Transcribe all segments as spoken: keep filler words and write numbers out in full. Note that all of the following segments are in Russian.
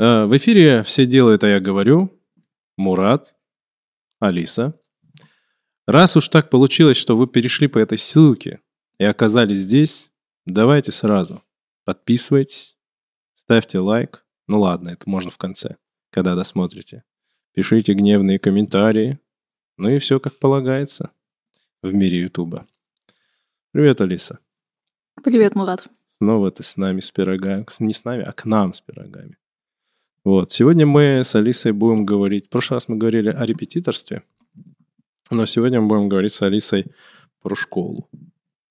В эфире «Все делают, а я говорю». Мурат, Алиса. Раз уж так получилось, что вы перешли по этой ссылке и оказались здесь, давайте сразу подписывайтесь, ставьте лайк. Ну ладно, это можно в конце, когда досмотрите. Пишите гневные комментарии. Ну и все как полагается в мире Ютуба. Привет, Алиса. Привет, Мурат. Снова ты с нами с пирогами. Не с нами, а к нам с пирогами. Вот. Сегодня мы с Алисой будем говорить... В прошлый раз мы говорили о репетиторстве, но сегодня мы будем говорить с Алисой про школу.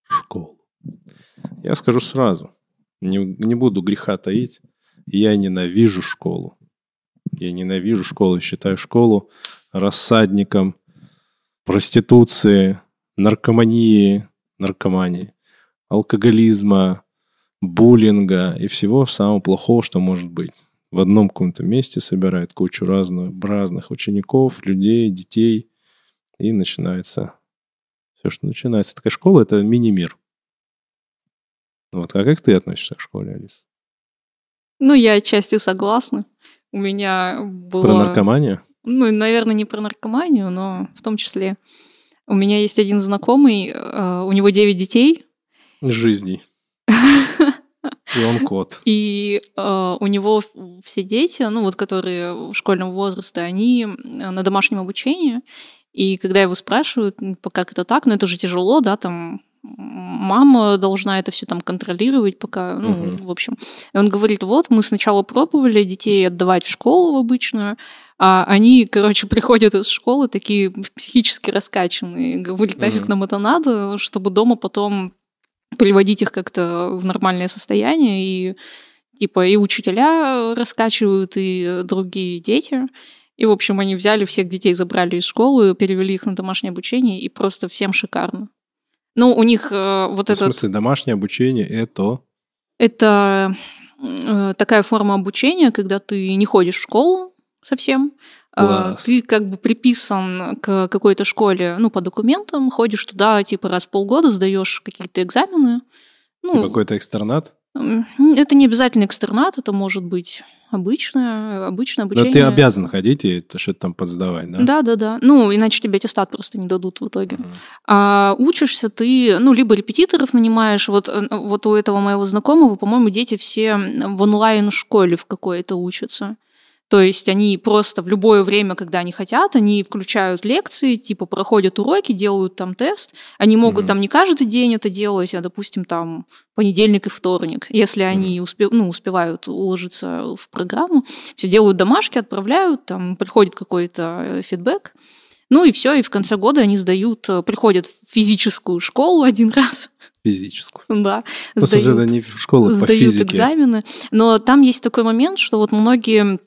Школу. Я скажу сразу, не, не буду греха таить, я ненавижу школу. Я ненавижу школу и считаю школу рассадником проституции, наркомании, наркомании, алкоголизма, буллинга и всего самого плохого, что может быть. В одном каком-то месте собирают кучу разных, разных учеников, людей, детей. И начинается... Все, что начинается. Такая школа — это мини-мир. Вот. А как ты относишься к школе, Алис? Ну, я отчасти согласна. У меня было... Про наркоманию? Ну, наверное, не про наркоманию, но в том числе. У меня есть один знакомый, у него девять детей. Жизней. И он кот. И э, у него все дети, ну вот которые школьного возраста, они на домашнем обучении. И когда его спрашивают, как это так, ну это же тяжело, да, там мама должна это все там контролировать, пока, ну, угу. в общем. И он говорит, вот, мы сначала пробовали детей отдавать в школу в обычную, а они, короче, приходят из школы такие психически раскачанные. Говорит, нафиг угу. нам это надо, чтобы дома потом... приводить их как-то в нормальное состояние, и типа и учителя раскачивают, и другие дети. И, в общем, они взяли всех детей, забрали из школы, перевели их на домашнее обучение, и просто всем шикарно. Ну, у них э, вот это... В смысле, домашнее обучение – это? Это э, такая форма обучения, когда ты не ходишь в школу совсем, э, ты как бы приписан к какой-то школе, ну, по документам, ходишь туда, типа, раз в полгода сдаешь какие-то экзамены. Ну, типа какой-то экстернат? Это не обязательно экстернат, это может быть обычное, обычное обучение. Но ты обязан ходить и что-то там подсдавать, да? Да-да-да, ну, иначе тебе аттестат просто не дадут в итоге. Угу. А учишься ты, ну, либо репетиторов нанимаешь, вот, вот у этого моего знакомого, по-моему, дети все в онлайн-школе в какой-то учатся. То есть они просто в любое время, когда они хотят, они включают лекции, типа проходят уроки, делают там тест. Они могут mm-hmm. там не каждый день это делать, а, допустим, там понедельник и вторник, если mm-hmm. они успе- ну, успевают уложиться в программу. Все делают домашки, отправляют, там приходит какой-то фидбэк. Ну и все, и в конце года они сдают, приходят в физическую школу один раз. Физическую. Да. Ну, сдают, это не школа по физике. Сдают экзамены. Но там есть такой момент, что вот многие...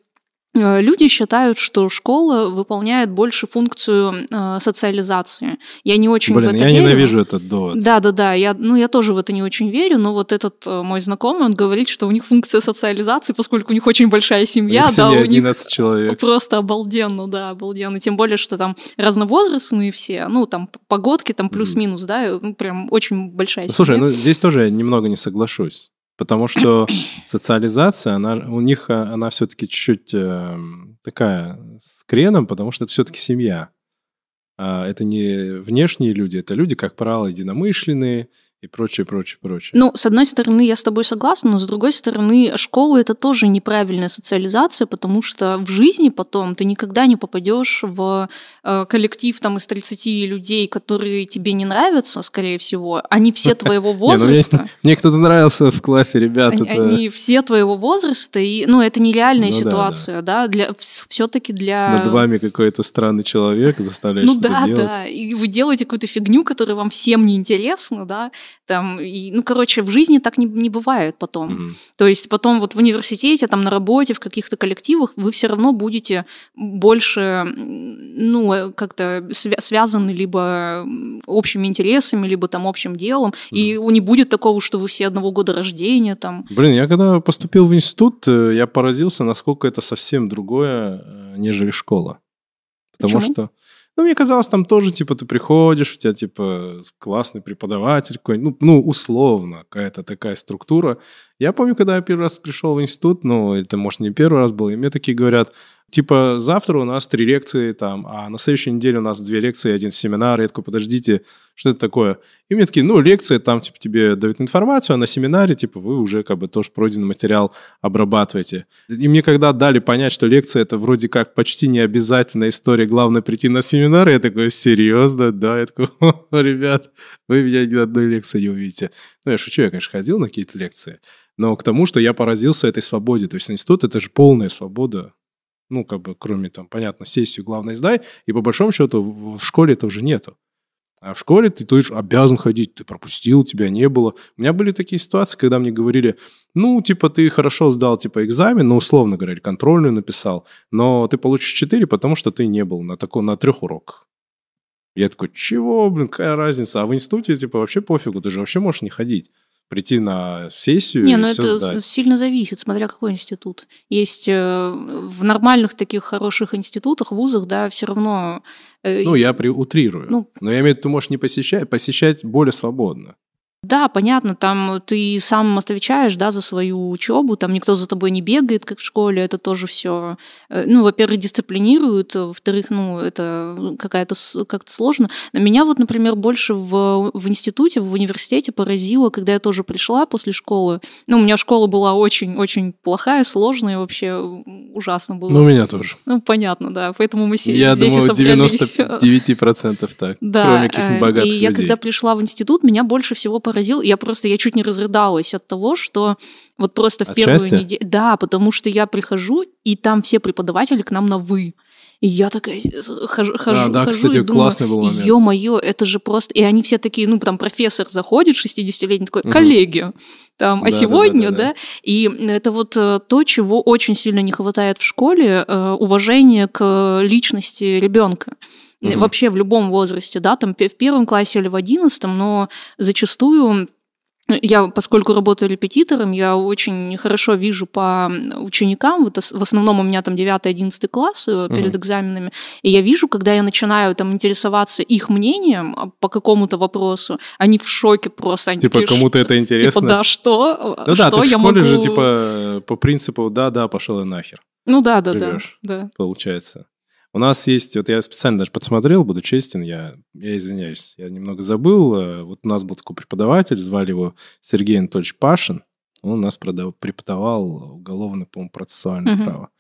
Люди считают, что школа выполняет больше функцию э, социализации. Я не очень Блин, в это я верю. Я ненавижу этот довод. Да-да-да, я, ну, я тоже в это не очень верю, но вот этот э, мой знакомый, он говорит, что у них функция социализации, поскольку у них очень большая семья, да, у них человек. Просто обалденно, да, обалденно. Тем более, что там разновозрастные все, ну, там погодки, там плюс-минус, mm. да, ну, прям очень большая ну, семья. Слушай, ну, здесь тоже я немного не соглашусь. Потому что социализация, она, у них она все-таки чуть-чуть э, такая с креном, потому что это все-таки семья. А это не внешние люди, это люди, как правило, единомышленные и прочее, прочее, прочее. Ну, с одной стороны, я с тобой согласна, но с другой стороны, школа – это тоже неправильная социализация, потому что в жизни потом ты никогда не попадешь в э, коллектив там, из тридцати людей, которые тебе не нравятся, скорее всего. Они все твоего возраста. Мне кто-то нравился в классе, ребята. Они все твоего возраста, и это нереальная ситуация. Все-таки для... Над вами какой-то странный человек заставляет что-то делать. Ну да, да. И вы делаете какую-то фигню, которая вам всем неинтересна, да. Там, и, ну, короче, в жизни так не, не бывает потом. Mm-hmm. То есть потом вот в университете, там на работе, в каких-то коллективах вы все равно будете больше, ну, как-то свя- связаны либо общими интересами, либо там общим делом, mm-hmm. и не будет такого, что вы все одного года рождения там. Блин, я когда поступил в институт, я поразился, насколько это совсем другое, нежели школа. Потому Почему? Что... Ну, мне казалось, там тоже, типа, ты приходишь, у тебя, типа, классный преподаватель какой-нибудь, ну, ну, условно, какая-то такая структура. Я помню, когда я первый раз пришел в институт, ну, это, может, не первый раз был, и мне такие говорят, типа, завтра у нас три лекции, там, а на следующей неделе у нас две лекции, один семинар, я такой, подождите, что это такое? И мне такие, ну, лекции, там, типа, тебе дают информацию, а на семинаре, типа, вы уже, как бы, тоже пройденный материал обрабатываете. И мне когда дали понять, что лекция – это вроде как почти не обязательная история, главное прийти на семинар, я такой, серьезно, да, я такой, ребят, вы меня ни одной лекции не увидите. Ну, я шучу, я, конечно, ходил на какие-то лекции, но к тому, что я поразился этой свободе, то есть институт – это же полная свобода. Ну, как бы, кроме, там, понятно, сессию главное сдай, и по большому счету в школе это уже нету. А в школе ты тоже обязан ходить, ты пропустил, тебя не было. У меня были такие ситуации, когда мне говорили, ну, типа, ты хорошо сдал, типа, экзамен, ну, условно говоря, контрольную написал, но ты получишь четыре, потому что ты не был на, таком, на трех уроках. Я такой, чего, блин, какая разница? А в институте, типа, вообще пофигу, ты же вообще можешь не ходить. Прийти на сессию не, и ну все это сдать. Сильно зависит, смотря какой институт. Есть э, в нормальных таких хороших институтах, вузах, да, все равно... Э, ну, я при, утрирую. Ну, но я имею в виду, ты можешь не посещать, посещать более свободно. Да, понятно, там ты сам отвечаешь, да, за свою учебу, там никто за тобой не бегает, как в школе, это тоже все, ну, во-первых, дисциплинируют, во-вторых, ну, это какая-то как-то сложно. Но меня вот, например, больше в, в институте, в университете поразило, когда я тоже пришла после школы, ну, у меня школа была очень-очень плохая, сложная, вообще ужасно было. Ну, у меня тоже. Ну, понятно, да, поэтому мы си- я здесь думаю, и собрались. Я думаю, девяносто девять процентов так, да, кроме каких-нибудь богатых людей. И я, когда пришла в институт, меня больше всего поразило. Я просто, я чуть не разрыдалась от того, что вот просто в от первую неделю... Да, потому что я прихожу, и там все преподаватели к нам на «вы». И я такая хожу, хожу, да, да, хожу кстати, и думаю, ё-моё, это же просто... И они все такие, ну, там, профессор заходит, шестидесятилетний, такой, коллеги, там, да, а сегодня, да, да, да, да. да? И это вот то, чего очень сильно не хватает в школе, уважение к личности ребенка. Mm-hmm. Вообще в любом возрасте, да, там в первом классе или в одиннадцатом, но зачастую... Я, поскольку работаю репетитором, я очень хорошо вижу по ученикам, вот в основном у меня там девятый-одиннадцатый класс перед mm-hmm. экзаменами, и я вижу, когда я начинаю там интересоваться их мнением по какому-то вопросу, они в шоке просто. Они типа такие, кому-то это интересно? Типа да, что? Ну да, что ты в школе могу... же типа по принципу да-да, пошел и нахер. Ну да-да-да. Да. Получается. У нас есть, вот я специально даже подсмотрел, буду честен, я, я извиняюсь, я немного забыл. Вот у нас был такой преподаватель, звали его Сергей Анатольевич Пашин. Он у нас преподавал уголовное, по-моему, процессуальное uh-huh. право.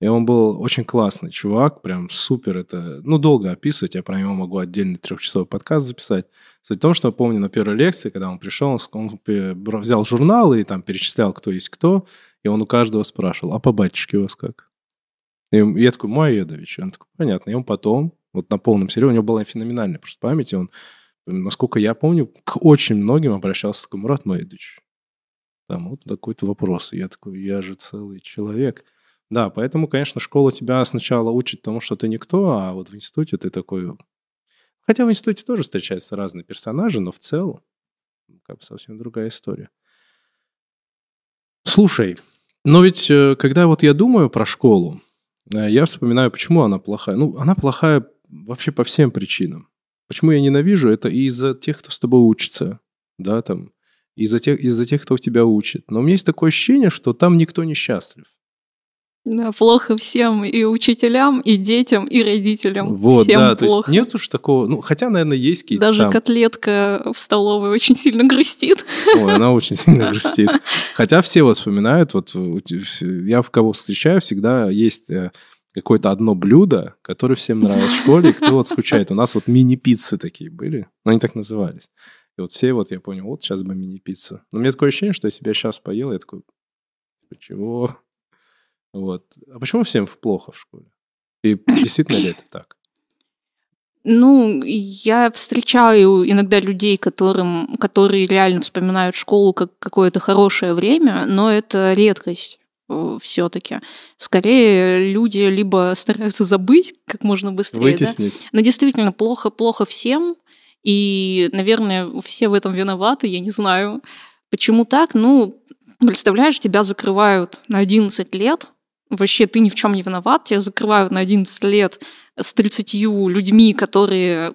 И он был очень классный чувак, прям супер это... Ну, долго описывать, я про него могу отдельный трехчасовый подкаст записать. Суть в том, что я помню на первой лекции, когда он пришел, он взял журналы и там перечислял, кто есть кто, и он у каждого спрашивал, а по батюшке у вас как? И я такой, Маедович. Он такой, понятно. И он потом, вот на полном серьезе, у него была феноменальная просто память, и он, насколько я помню, к очень многим обращался, такой, Мурат Маедович, там вот такой-то вопрос. И я такой, я же целый человек. Да, поэтому, конечно, школа тебя сначала учит тому, что ты никто, а вот в институте ты такой... Хотя в институте тоже встречаются разные персонажи, но в целом как бы совсем другая история. Слушай, но ведь когда вот я думаю про школу, я вспоминаю, почему она плохая. Ну, она плохая вообще по всем причинам. Почему я ненавижу? Это и из-за тех, кто с тобой учится, да, там, из-за тех, из-за тех, кто тебя учит. Но у меня есть такое ощущение, что там никто не счастлив. Да, плохо всем, и учителям, и детям, и родителям. Вот, всем да, плохо. То есть нет уж такого... Ну, хотя, наверное, есть какие-то даже там... котлетка в столовой очень сильно грустит. Ой, она очень сильно грустит. Хотя все вот вспоминают, вот я в кого встречаю, всегда есть какое-то одно блюдо, которое всем нравится в школе, и кто вот скучает. У нас вот мини-пиццы такие были, но они так назывались. И вот все вот, я понял, вот сейчас бы мини-пиццу. Но у меня такое ощущение, что я себя сейчас поел, я такой, чего... Вот. А почему всем плохо в школе? И действительно ли это так? Ну, я встречаю иногда людей, которым, которые реально вспоминают школу как какое-то хорошее время, но это редкость все-таки. Скорее, люди либо стараются забыть как можно быстрее. Вытеснить. Да? Но действительно, плохо-плохо всем, и, наверное, все в этом виноваты, я не знаю. Почему так? Ну, представляешь, тебя закрывают на одиннадцать лет, вообще ты ни в чем не виноват, тебя закрывают на одиннадцать лет с тридцатью людьми, которые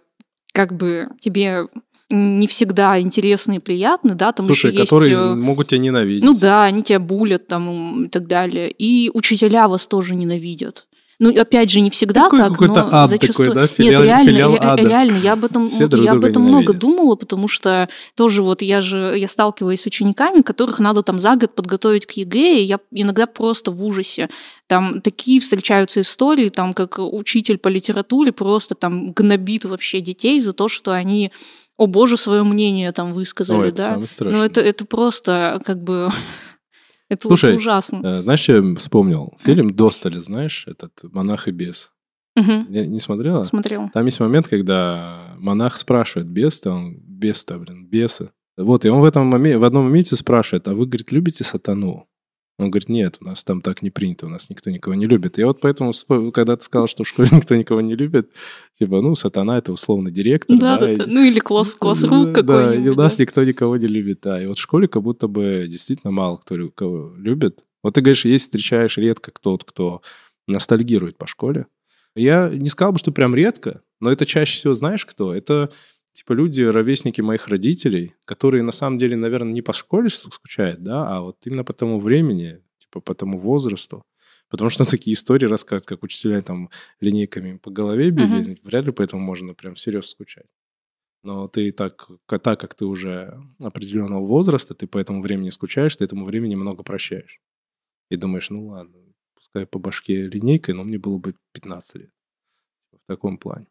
как бы тебе не всегда интересны и приятны, да, там Слушай, еще которые есть... могут тебя ненавидеть. Ну да, они тебя булят там и так далее. И учителя вас тоже ненавидят. Ну, опять же, не всегда такой, так, но ад зачастую... Такой, да? Филиал, Нет, реально, филиал ре- ада. реально, я об этом, я друг об этом много думала, потому что тоже вот я же я сталкиваюсь с учениками, которых надо там за год подготовить к ЕГЭ, и я иногда просто в ужасе. Там такие встречаются истории, там как учитель по литературе просто там гнобит вообще детей за то, что они... О боже, свое мнение там высказали, Ой, да? Ну, это, это просто как бы... это Слушай, ужасно. Знаешь, я вспомнил? Фильм «Достали», знаешь, этот «Монах и бес». Угу. Не, не смотрела? Смотрела. Там есть момент, когда монах спрашивает беса, он бес-то, блин, беса. Вот, и он в, этом моменте, в одном моменте спрашивает, а вы, говорит, любите сатану? Он говорит, нет, у нас там так не принято, у нас никто никого не любит. И вот поэтому, когда ты сказал, что в школе никто никого не любит, типа, ну, сатана – это условный директор. Да, да, да. И... ну или класс, класс-рум да, какой-нибудь. Да, и у нас да. никто никого не любит, да. И вот в школе как будто бы действительно мало кто кого любит. Вот ты говоришь, если встречаешь редко тот, кто ностальгирует по школе. Я не сказал бы, что прям редко, но это чаще всего знаешь кто? Это... типа люди, ровесники моих родителей, которые на самом деле, наверное, не по школе скучают, да, а вот именно по тому времени, типа по тому возрасту. Потому что такие истории рассказывают, как учителя там линейками по голове били, uh-huh. вряд ли поэтому можно прям всерьез скучать. Но ты так, так как ты уже определенного возраста, ты по этому времени скучаешь, ты этому времени много прощаешь. И думаешь, ну ладно, пускай по башке линейкой, но мне было бы пятнадцать лет. В таком плане.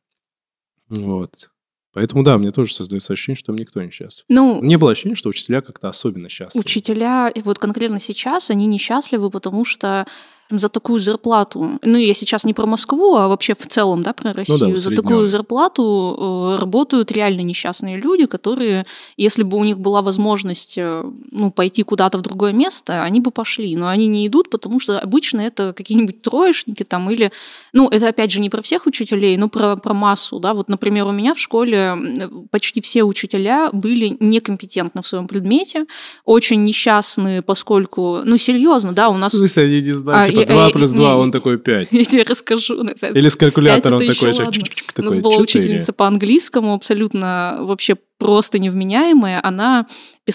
Вот. Поэтому, да, мне тоже создается ощущение, что там никто не счастлив. Ну, не было ощущения, что учителя как-то особенно счастливы. Учителя, вот конкретно сейчас, они несчастливы, потому что за такую зарплату... Ну, я сейчас не про Москву, а вообще в целом, да, про Россию. Ну, да, за такую зарплату работают реально несчастные люди, которые, если бы у них была возможность, ну, пойти куда-то в другое место, они бы пошли, но они не идут, потому что обычно это какие-нибудь троечники там или... Ну, это, опять же, не про всех учителей, но про, про массу, да. Вот, например, у меня в школе почти все учителя были некомпетентны в своем предмете, очень несчастные, поскольку... Ну, серьезно, да, у нас... Слушай, я не знаю, типа... два плюс два, он такой пять. Я тебе расскажу. Или с калькулятором он такой... У нас была учительница по английскому, абсолютно вообще просто невменяемая. Она...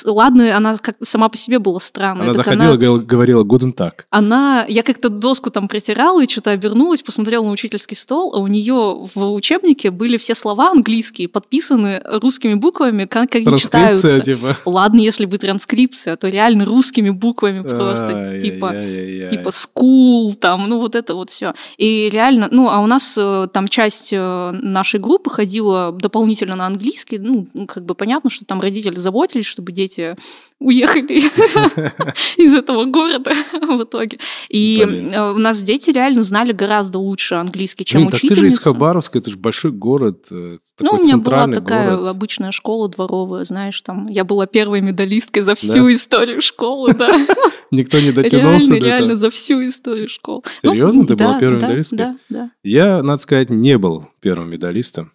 Ладно, она сама по себе была странная. Она заходила, говорила «Guten Tag». Она... Я как-то доску там протирала и что-то обернулась, посмотрела на учительский стол, а у нее в учебнике были все слова английские, подписаны русскими буквами, как они читаются. Ладно, если бы транскрипция, а то реально русскими буквами просто. Типа «скул», там, ну вот это вот все. И реально, ну, а у нас там часть нашей группы ходила дополнительно на английский, ну, как бы понятно, что там родители заботились, чтобы дети уехали из этого города в итоге. И у нас дети реально знали гораздо лучше английский, чем учительница. Ты же из Хабаровска, это же большой город, такой центральный город. Ну, у меня была такая обычная школа дворовая, знаешь, там, я была первой медалисткой за всю историю школы, да. Никто не дотянулся до этого. Реально, за всю историю. историю школы. Серьезно? Ну, ты да, была первым да, медалисткой? Да, да. Я, надо сказать, не был первым медалистом.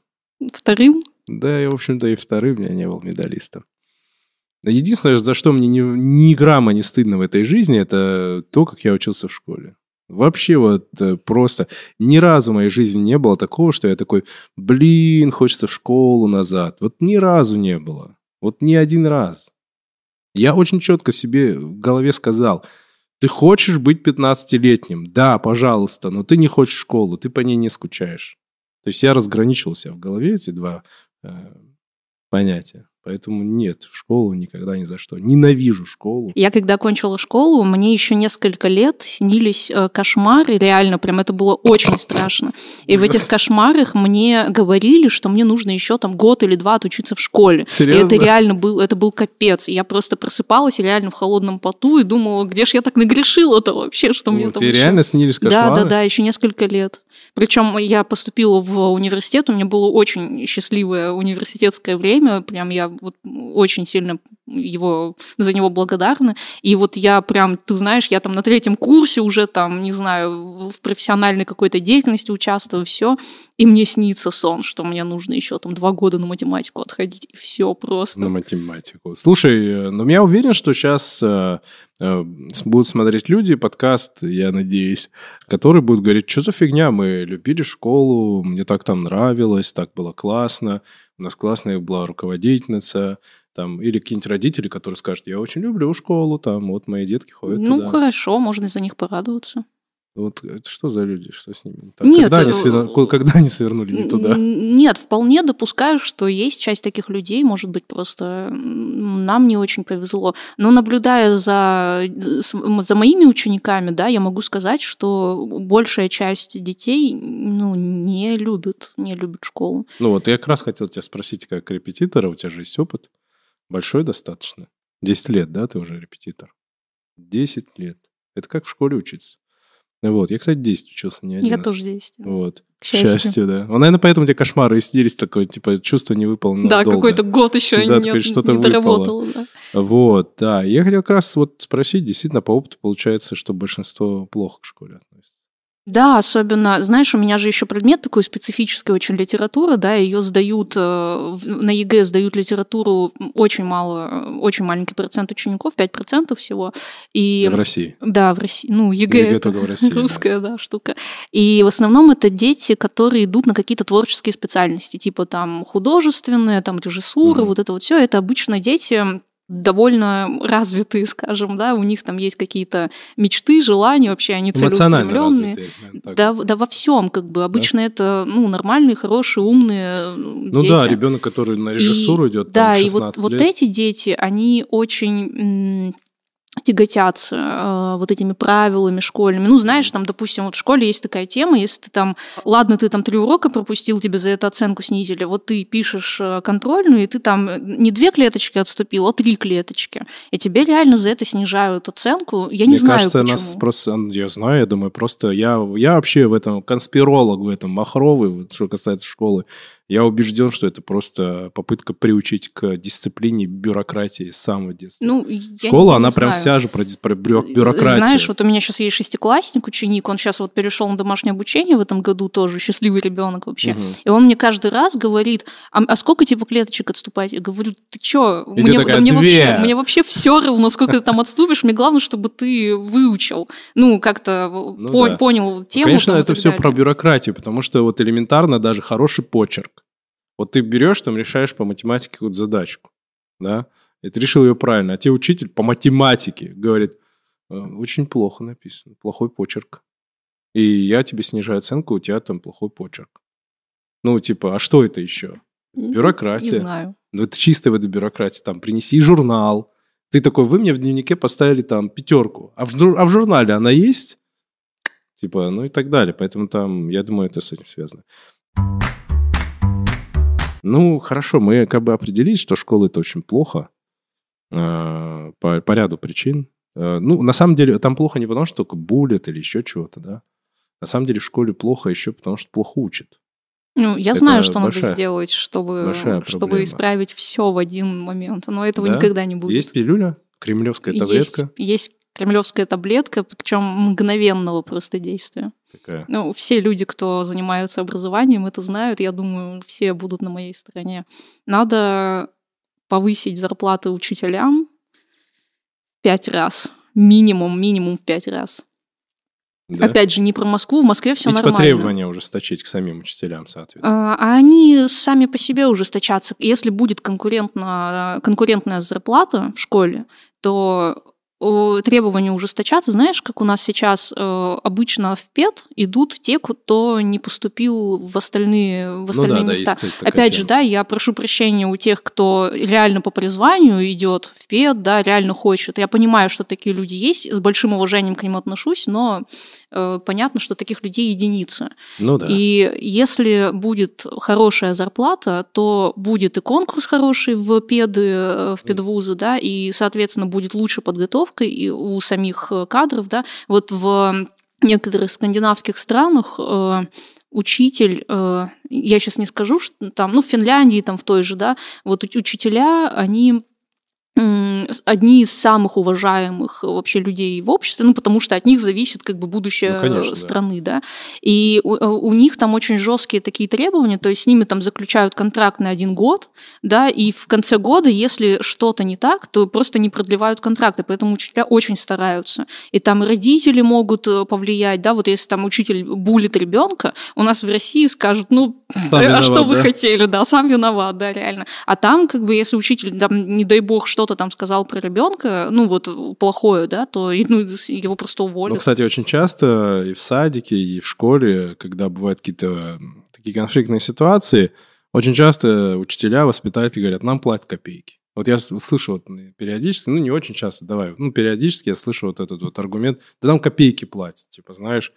Вторым? Да, и, в общем-то, и вторым я не был медалистом. Единственное, за что мне ни, ни грамма не стыдно в этой жизни, это то, как я учился в школе. Вообще вот просто ни разу в моей жизни не было такого, что я такой, блин, хочется в школу назад. Вот ни разу не было. Вот ни один раз. Я очень четко себе в голове сказал... Ты хочешь быть пятнадцатилетним? Да, пожалуйста, но ты не хочешь школу, ты по ней не скучаешь. То есть я разграничил себя в голове эти два э, понятия. Поэтому нет, в школу никогда ни за что. Ненавижу школу. Я когда кончила школу, мне еще несколько лет снились э, кошмары. Реально, прям это было очень страшно. И в этих кошмарах мне говорили, что мне нужно еще там год или два отучиться в школе. Серьезно? И это реально был, это был капец. Я просто просыпалась реально в холодном поту и думала, где же я так нагрешила-то вообще, что ну, мне там еще... Тебе реально снились кошмары? Да, да, да, еще несколько лет. Причем я поступила в университет, у меня было очень счастливое университетское время, прям я вот очень сильно его, за него благодарны. И вот я прям, ты знаешь, я там на третьем курсе уже там, не знаю, в профессиональной какой-то деятельности участвую, все. И мне снится сон, что мне нужно еще там два года на математику отходить, и все просто. На математику. Слушай, ну я уверен, что сейчас э, э, будут смотреть люди подкаст, я надеюсь, которые будут говорить, что за фигня, мы любили школу, мне так там нравилось, так было классно, у нас классная была руководительница, там, или какие-нибудь родители, которые скажут, я очень люблю школу, там, вот мои детки ходят ну, туда. Ну, хорошо, можно за них порадоваться. Вот это что за люди, что с ними? Так, нет, когда, они свер... когда они свернули не туда? Нет, вполне допускаю, что есть часть таких людей, может быть, просто нам не очень повезло. Но наблюдая за, за моими учениками, да, я могу сказать, что большая часть детей ну, не любят, не любят школу. Ну вот я как раз хотел тебя спросить, как репетитора, у тебя же есть опыт? Большой достаточно. Десять лет, да, ты уже репетитор? Десять лет. Это как в школе учиться. Вот. Я, кстати, десять учился, не одиннадцать. Я тоже десять. Вот. К счастью. К счастью, да. Ну, наверное, поэтому тебе кошмары и снились, такое, типа, чувство не выполнено. Да, долго. Какой-то год еще да, не, что-то не доработал. Да. Вот, да. Я хотел как раз вот спросить, действительно, по опыту получается, что большинство плохо к школе относится. Да, особенно, знаешь, у меня же еще предмет такой специфический, очень литература, да, ее сдают, на ЕГЭ сдают литературу очень мало, очень маленький процент учеников, пять процентов всего. И, в России? Да, в России. Ну, ЕГЭ, ЕГЭ это в России, русская да. Да, штука. И в основном это дети, которые идут на какие-то творческие специальности, типа там художественные, там режиссура, mm-hmm. вот это вот все, это обычно дети... довольно развитые, скажем, да, у них там есть какие-то мечты, желания вообще, они целеустремленные. Да, да, во всем, как бы, обычно да? это, ну, нормальные, хорошие, умные ну, дети. Ну да, ребенок, который на режиссуру и, идет, да, там, шестнадцать и вот, лет. Вот эти дети, они очень... М- тяготятся э, вот этими правилами школьными. Ну, знаешь, там, допустим, вот в школе есть такая тема, если ты там, ладно, ты там три урока пропустил, тебе за это оценку снизили, вот ты пишешь контрольную, и ты там не две клеточки отступил, а три клеточки. И тебе реально за это снижают оценку. Я не Мне знаю, кажется, почему. Нас просто, я знаю, я думаю, просто я, я вообще в этом конспиролог, в этом махровый, вот, что касается школы. Я убежден, что это просто попытка приучить к дисциплине бюрократии с самого детства. Ну, школа, она прям вся же про, про бюрократию. Знаешь, вот у меня сейчас есть шестиклассник, ученик, он сейчас вот перешел на домашнее обучение в этом году тоже, счастливый ребенок вообще. Угу. И он мне каждый раз говорит, а, а сколько типа клеточек отступать? Я говорю, ты чё? Мне, ты такая, да, мне, вообще, мне вообще все равно, сколько ты там отступишь, мне главное, чтобы ты выучил, ну, как-то ну, по- да. понял тему. Ну, конечно, там, это все далее. Про бюрократию, потому что вот элементарно даже хороший почерк. Вот ты берешь, там, решаешь по математике какую-то задачку, да, и ты решил ее правильно, а тебе учитель по математике говорит, очень плохо написано, плохой почерк, и я тебе снижаю оценку, у тебя там плохой почерк. Ну, типа, а что это еще? Бюрократия. Не знаю. Ну, это чистая вода бюрократия, там, принеси журнал. Ты такой, вы мне в дневнике поставили там пятерку, а в, жур- а в журнале она есть? Типа, ну и так далее, поэтому там, я думаю, это с этим связано. Ну, хорошо, мы как бы определились, что школа – это очень плохо э, по, по ряду причин. Э, ну, на самом деле, там плохо не потому, что только буллит или еще чего-то, да. На самом деле в школе плохо еще потому, что плохо учат. Ну, я это знаю, что большая, надо сделать, чтобы, чтобы исправить все в один момент, но этого да? никогда не будет. Есть пилюля, кремлевская таблетка? Есть, есть кремлевская таблетка, причем мгновенного просто действия. Такая. Ну, все люди, кто занимаются образованием, это знают. Я думаю, все будут на моей стороне. Надо повысить зарплаты учителям в пять раз. Минимум, минимум в пять раз. Да? Опять же, не про Москву, в Москве все нормально. И типа требования ужесточить к самим учителям, соответственно. А они сами по себе ужесточатся. Если будет конкурентно, конкурентная зарплата в школе, то... требования ужесточаться. Знаешь, как у нас сейчас э, обычно в ПЕД идут те, кто не поступил в остальные, в остальные ну, да, места. Да, есть, опять же, тема. Да, я прошу прощения у тех, кто реально по призванию идет в ПЕД, да, реально хочет. Я понимаю, что такие люди есть, с большим уважением к ним отношусь, но э, понятно, что таких людей единицы. Ну, да. И если будет хорошая зарплата, то будет и конкурс хороший в ПЕДы, в педвузы, да, и, соответственно, будет лучше подготовка и у самих кадров, да, вот в некоторых скандинавских странах э, учитель, э, я сейчас не скажу, что там, ну, в Финляндии, там, в той же, да, вот учителя, они одни из самых уважаемых вообще людей в обществе, ну, потому что от них зависит как бы будущее, ну, конечно, страны, да. Да? И у, у них там очень жесткие такие требования, то есть с ними там заключают контракт на один год, да, и в конце года, если что-то не так, то просто не продлевают контракты, поэтому учителя очень стараются. И там родители могут повлиять, да, вот если там учитель булит ребенка, у нас в России скажут, ну, сам виноват, а что вы да? хотели, да, сам виноват, да, реально. А там как бы если учитель, там, не дай бог, что что-то там сказал про ребенка, ну вот плохое, да, то ну, его просто уволят. Ну, кстати, очень часто и в садике, и в школе, когда бывают какие-то такие конфликтные ситуации, очень часто учителя, воспитатели говорят, нам платят копейки. Вот я слышу вот периодически, ну не очень часто, давай, ну периодически я слышу вот этот вот аргумент, да нам копейки платят, типа, знаешь.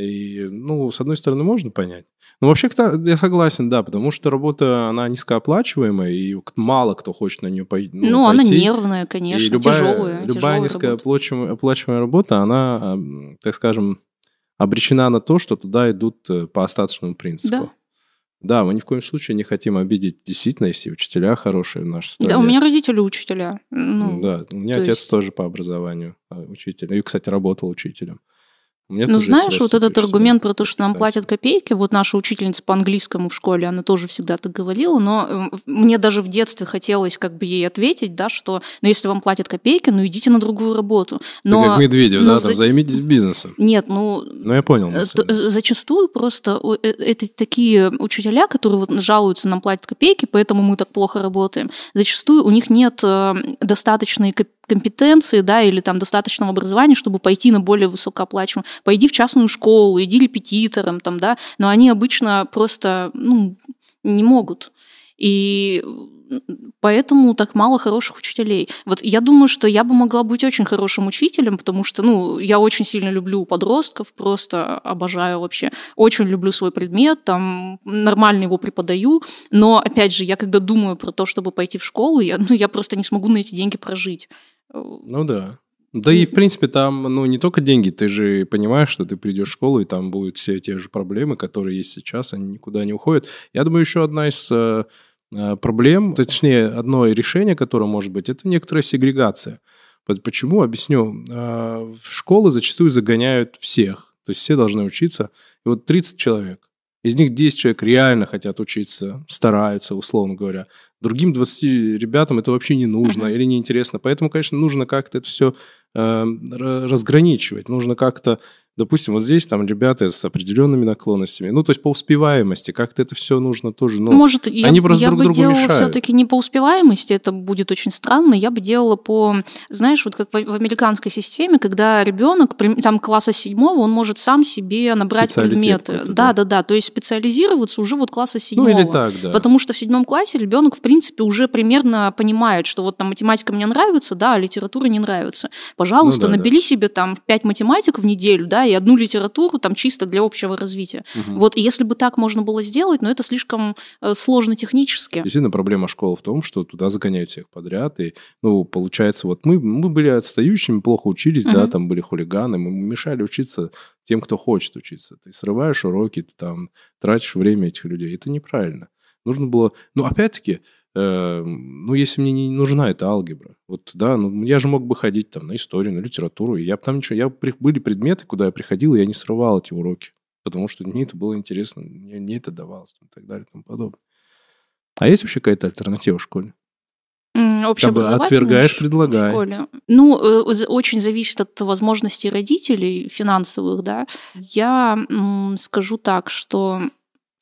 И, ну, с одной стороны, можно понять. Но вообще, я согласен, да, потому что работа, она низкооплачиваемая, и мало кто хочет на нее пойти. Ну, ну она нервная, конечно, и любая, тяжелая. Любая низкооплачиваемая работа, она, так скажем, обречена на то, что туда идут по остаточному принципу. Да. Да, мы ни в коем случае не хотим обидеть, действительно, если учителя хорошие в нашей стране. Да, у меня родители учителя. Ну, да, у меня то отец есть... тоже по образованию учитель. И, кстати, работал учителем. Ну, знаешь, вот этот аргумент про то, что нам платят копейки, вот наша учительница по английскому в школе, она тоже всегда так говорила, но мне даже в детстве хотелось как бы ей ответить, да, что, ну, если вам платят копейки, ну, идите на другую работу. Но, ты как Медведев, но да, за... там, займитесь бизнесом. Нет, ну... Ну, я понял. Зачастую просто это такие учителя, которые вот жалуются, нам платят копейки, поэтому мы так плохо работаем. Зачастую у них нет достаточной копейки, компетенции, да, или там достаточного образования, чтобы пойти на более высокооплачиваемую. Пойди в частную школу, иди репетитором, там, да, но они обычно просто, ну, не могут. И поэтому так мало хороших учителей. Вот я думаю, что я бы могла быть очень хорошим учителем, потому что, ну, я очень сильно люблю подростков, просто обожаю вообще. Очень люблю свой предмет, там, нормально его преподаю, но, опять же, я когда думаю про то, чтобы пойти в школу, я, ну, я просто не смогу на эти деньги прожить. Ну да. Да и, в принципе, там, ну, не только деньги. Ты же понимаешь, что ты придешь в школу, и там будут все те же проблемы, которые есть сейчас, они никуда не уходят. Я думаю, еще одна из э, проблем, точнее, одно решение, которое может быть, это некоторая сегрегация. Почему? Объясню. Э, в школы зачастую загоняют всех. То есть все должны учиться. И вот тридцать человек. Из них десять человек реально хотят учиться, стараются, условно говоря. Другим двадцати ребятам это вообще не нужно или неинтересно. Поэтому, конечно, нужно как-то это все э, разграничивать. Нужно как-то, допустим, вот здесь там ребята с определенными наклонностями. Ну, то есть по успеваемости как-то это все нужно тоже. Ну, может, я, они просто я друг бы другу делала мешают. Все-таки не по успеваемости, это будет очень странно. Я бы делала по, знаешь, вот как в, в американской системе, когда ребенок там класса седьмого, он может сам себе набрать предметы. Да-да-да, то есть специализироваться уже вот класса седьмого. Ну, или так, да. Потому что в седьмом классе ребенок в В принципе, уже примерно понимает, что вот там математика мне нравится, да, а литература не нравится. Пожалуйста, ну, да, набери да. себе там пять математик в неделю, да, и одну литературу там чисто для общего развития. Угу. Вот если бы так можно было сделать, но это слишком сложно технически. Действительно, проблема школы в том, что туда загоняют всех подряд, и, ну, получается, вот мы, мы были отстающими, плохо учились, угу. да, там были хулиганы, мы мешали учиться тем, кто хочет учиться. Ты срываешь уроки, ты там тратишь время этих людей, это неправильно. Нужно было... Ну, опять-таки, э, ну, если мне не нужна эта алгебра, вот, да, ну, я же мог бы ходить там на историю, на литературу, и я бы там ничего... Я, были предметы, куда я приходил, и я не срывал эти уроки, потому что мне это было интересно, мне, мне это давалось, и так далее, и тому подобное. А есть вообще какая-то альтернатива в школе? Общеобразовательную отвергаешь, предлагаешь. В школе. Ну, очень зависит от возможностей родителей финансовых, да. Я м- скажу так, что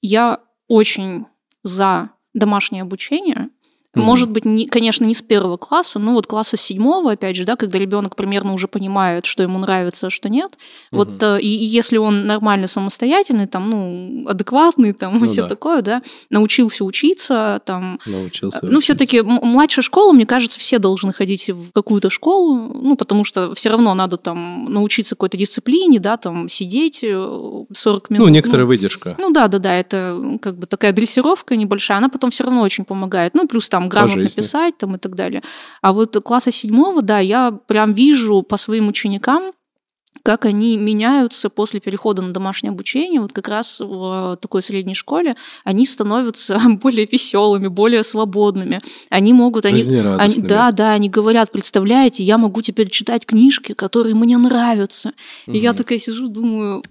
я очень... за домашнее обучение. Mm-hmm. Может быть, не, конечно, не с первого класса, но вот класса с седьмого, опять же, да, когда ребенок примерно уже понимает, что ему нравится, а что нет. Mm-hmm. Вот э, и, и если он нормально самостоятельный, там, ну, адекватный, там, ну, все да. такое, да, научился учиться, там... Научился учиться. Ну, все-таки младшая школа, мне кажется, все должны ходить в какую-то школу, ну, потому что все равно надо там научиться какой-то дисциплине, да, там, сидеть сорок минут. Ну, некоторая ну, выдержка. Ну, да-да-да, это как бы такая дрессировка небольшая, она потом все равно очень помогает. Ну, плюс там грамотно писать там, и так далее. А вот класса седьмого, да, я прям вижу по своим ученикам, как они меняются после перехода на домашнее обучение, вот как раз в такой средней школе они становятся более веселыми, более свободными. Они могут... Они, они, да, да, они говорят, представляете, я могу теперь читать книжки, которые мне нравятся. Угу. И я такая сижу, думаю...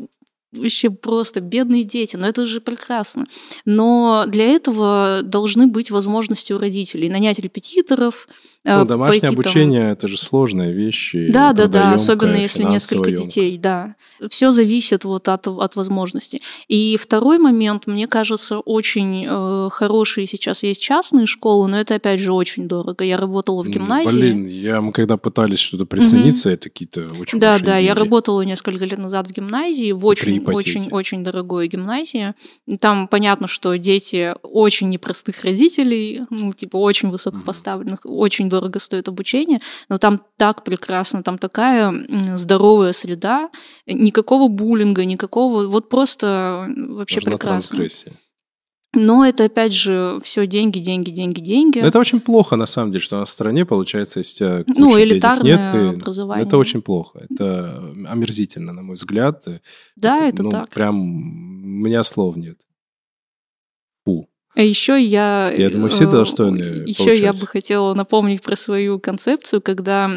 Вообще просто бедные дети, но это же прекрасно. Но для этого должны быть возможности у родителей нанять репетиторов. Ну, домашнее пойти, обучение там... это же сложная вещь. Да, да, да, особенно если несколько емкая. детей, да. Все зависит вот от, от возможностей. И второй момент, мне кажется, очень э, хорошие сейчас есть частные школы, но это опять же очень дорого. Я работала в гимназии. Блин, я, мы когда пытались что-то присоединиться, угу. это какие-то очень Да, да, деньги. Я работала несколько лет назад в гимназии, в очень очень-очень дорогой гимназии. Там понятно, что дети очень непростых родителей, ну, типа очень высокопоставленных, mm-hmm. очень дорого стоит обучение, но там так прекрасно, там такая здоровая среда, никакого буллинга, никакого, вот просто вообще Нужна прекрасно. трансгрессия. Но это, опять же, все деньги, деньги, деньги, деньги. Но это очень плохо, на самом деле, что у нас в стране, получается, если куча ну, элитарное денег нет, образование. И... Это очень плохо. Это омерзительно, на мой взгляд. Да, это, это ну, так. Прям у меня слов нет. Фу. А еще я... Я думаю, все достойны Еще получаются. Я бы хотела напомнить про свою концепцию, когда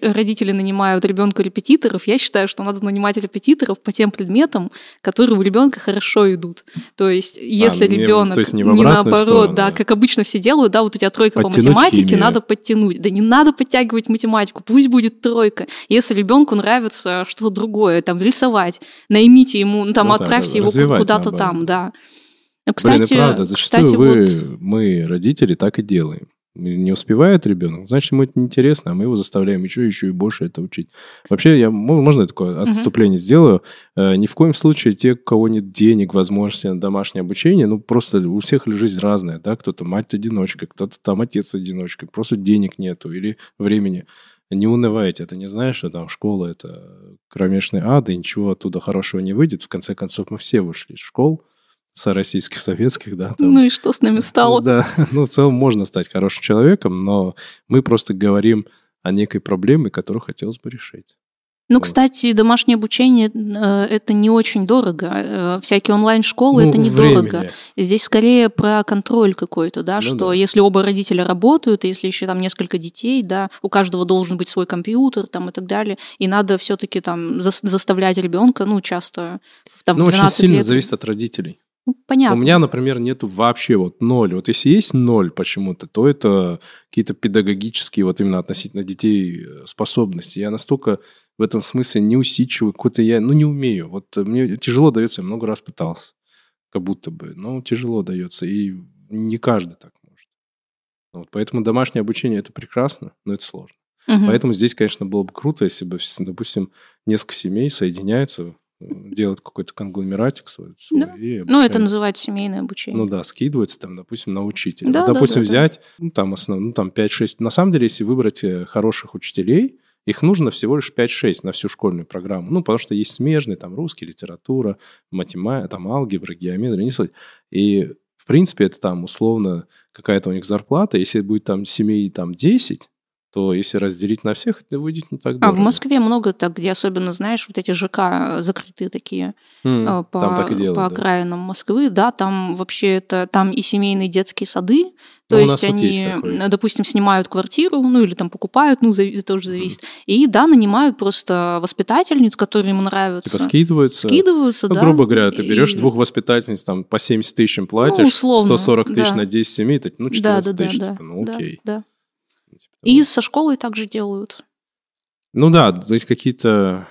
родители нанимают ребенка репетиторов. Я считаю, что надо нанимать репетиторов по тем предметам, которые у ребенка хорошо идут. То есть, если а, ребенок не, то есть не, не наоборот, сторону, да, да, как обычно все делают, да, вот у тебя тройка подтянуть по математике, химию. Надо подтянуть. Да не надо подтягивать математику, пусть будет тройка. Если ребенку нравится что-то другое, там, рисовать, наймите ему, ну, там, ну, отправьте да, да, его куда-то наоборот. там, да. Кстати, Блин, и правда, зачастую кстати, вы, вот... мы, родители, так и делаем. Не успевает ребенок, значит, ему это неинтересно, а мы его заставляем еще, еще и больше это учить. Вообще, я, можно я такое отступление угу. сделаю? Ни в коем случае те, у кого нет денег, возможности на домашнее обучение, ну, просто у всех жизнь разная, да? Кто-то мать-одиночка, кто-то там отец-одиночка, просто денег нету или времени. Не унывайте, это не знаешь, что там школа – это кромешный ад, и ничего оттуда хорошего не выйдет. В конце концов, мы все вышли из школ, российских, советских, да. Там, ну и что с нами стало? Да, ну в целом можно стать хорошим человеком, но мы просто говорим о некой проблеме, которую хотелось бы решить. Ну, вот. Кстати, домашнее обучение – это не очень дорого. Всякие онлайн-школы ну, – это недорого. Здесь скорее про контроль какой-то, да, ну, что да. если оба родителя работают, если еще там несколько детей, да, у каждого должен быть свой компьютер там, и так далее, и надо все-таки там заставлять ребенка, ну, часто там, ну, в двенадцать лет. Ну, очень сильно лет. зависит от родителей. Ну, понятно. У меня, например, нету вообще вот ноль. Вот если есть ноль почему-то, то это какие-то педагогические вот именно относительно детей способности. Я настолько в этом смысле неусидчивый, какой-то я, ну, не умею. Вот мне тяжело дается, я много раз пытался, как будто бы, но тяжело дается. И не каждый так может. Вот, поэтому домашнее обучение – это прекрасно, но это сложно. Угу. Поэтому здесь, конечно, было бы круто, если бы, допустим, несколько семей соединяются, делают какой-то конгломератик свой. Да. И ну, это называется семейное обучение. Ну да, скидывается там, допустим, на учителя. Да, ну, допустим, да, да, взять, да. Ну, там, основ... ну, там пять-шесть. На самом деле, если выбрать хороших учителей, их нужно всего лишь пять-шесть на всю школьную программу. Ну, потому что есть смежные, там, русский, литература, математика, там, алгебра, геометрия, не суть. И, в принципе, это там, условно, какая-то у них зарплата. Если будет там семей там десять, то если разделить на всех, это выйдет не так дорого. А в Москве много так, где особенно, знаешь, вот эти ЖК закрытые такие mm, по, там так и делают, по окраинам да. Москвы, да, там вообще это, там и семейные детские сады, то ну, есть они, вот есть допустим, снимают квартиру, ну или там покупают, ну это уже зависит, mm. и да, нанимают просто воспитательниц, которые им нравятся. Типа скидываются. Скидываются, ну, да. грубо говоря, ты берешь и... двух воспитательниц, там по семьдесят тысяч им платишь, ну, условно, сто сорок тысяч да. на десять семей, ну четырнадцать да, да, тысяч, да, типа, ну да, окей. Да. И со школой также делают. Ну да, то есть какие-то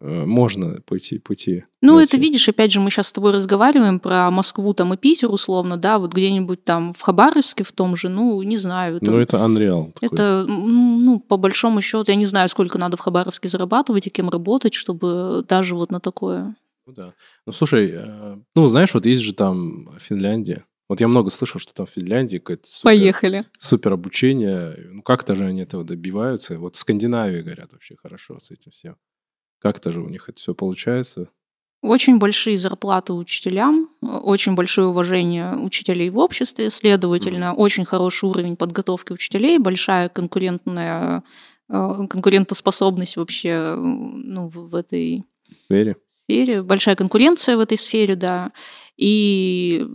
можно пойти, пути. Ну, найти. Это видишь, опять же, мы сейчас с тобой разговариваем про Москву там и Питер, условно, да, вот где-нибудь там в Хабаровске в том же, ну, не знаю. Ну, это unreal. Это, ну, по большому счету, я не знаю, сколько надо в Хабаровске зарабатывать и кем работать, чтобы даже вот на такое. Ну да. Ну, слушай, ну, знаешь, вот есть же там Финляндия. Вот я много слышал, что там в Финляндии какое-то супер, супер обучение. Ну, как-то же они этого добиваются. Вот в Скандинавии, говорят, вообще хорошо с этим всем. Как-то же у них это все получается. Очень большие зарплаты учителям, очень большое уважение учителей в обществе, следовательно, mm. очень хороший уровень подготовки учителей, большая конкурентная конкурентоспособность вообще, ну, в этой сфере. сфере. Большая конкуренция в этой сфере, да. И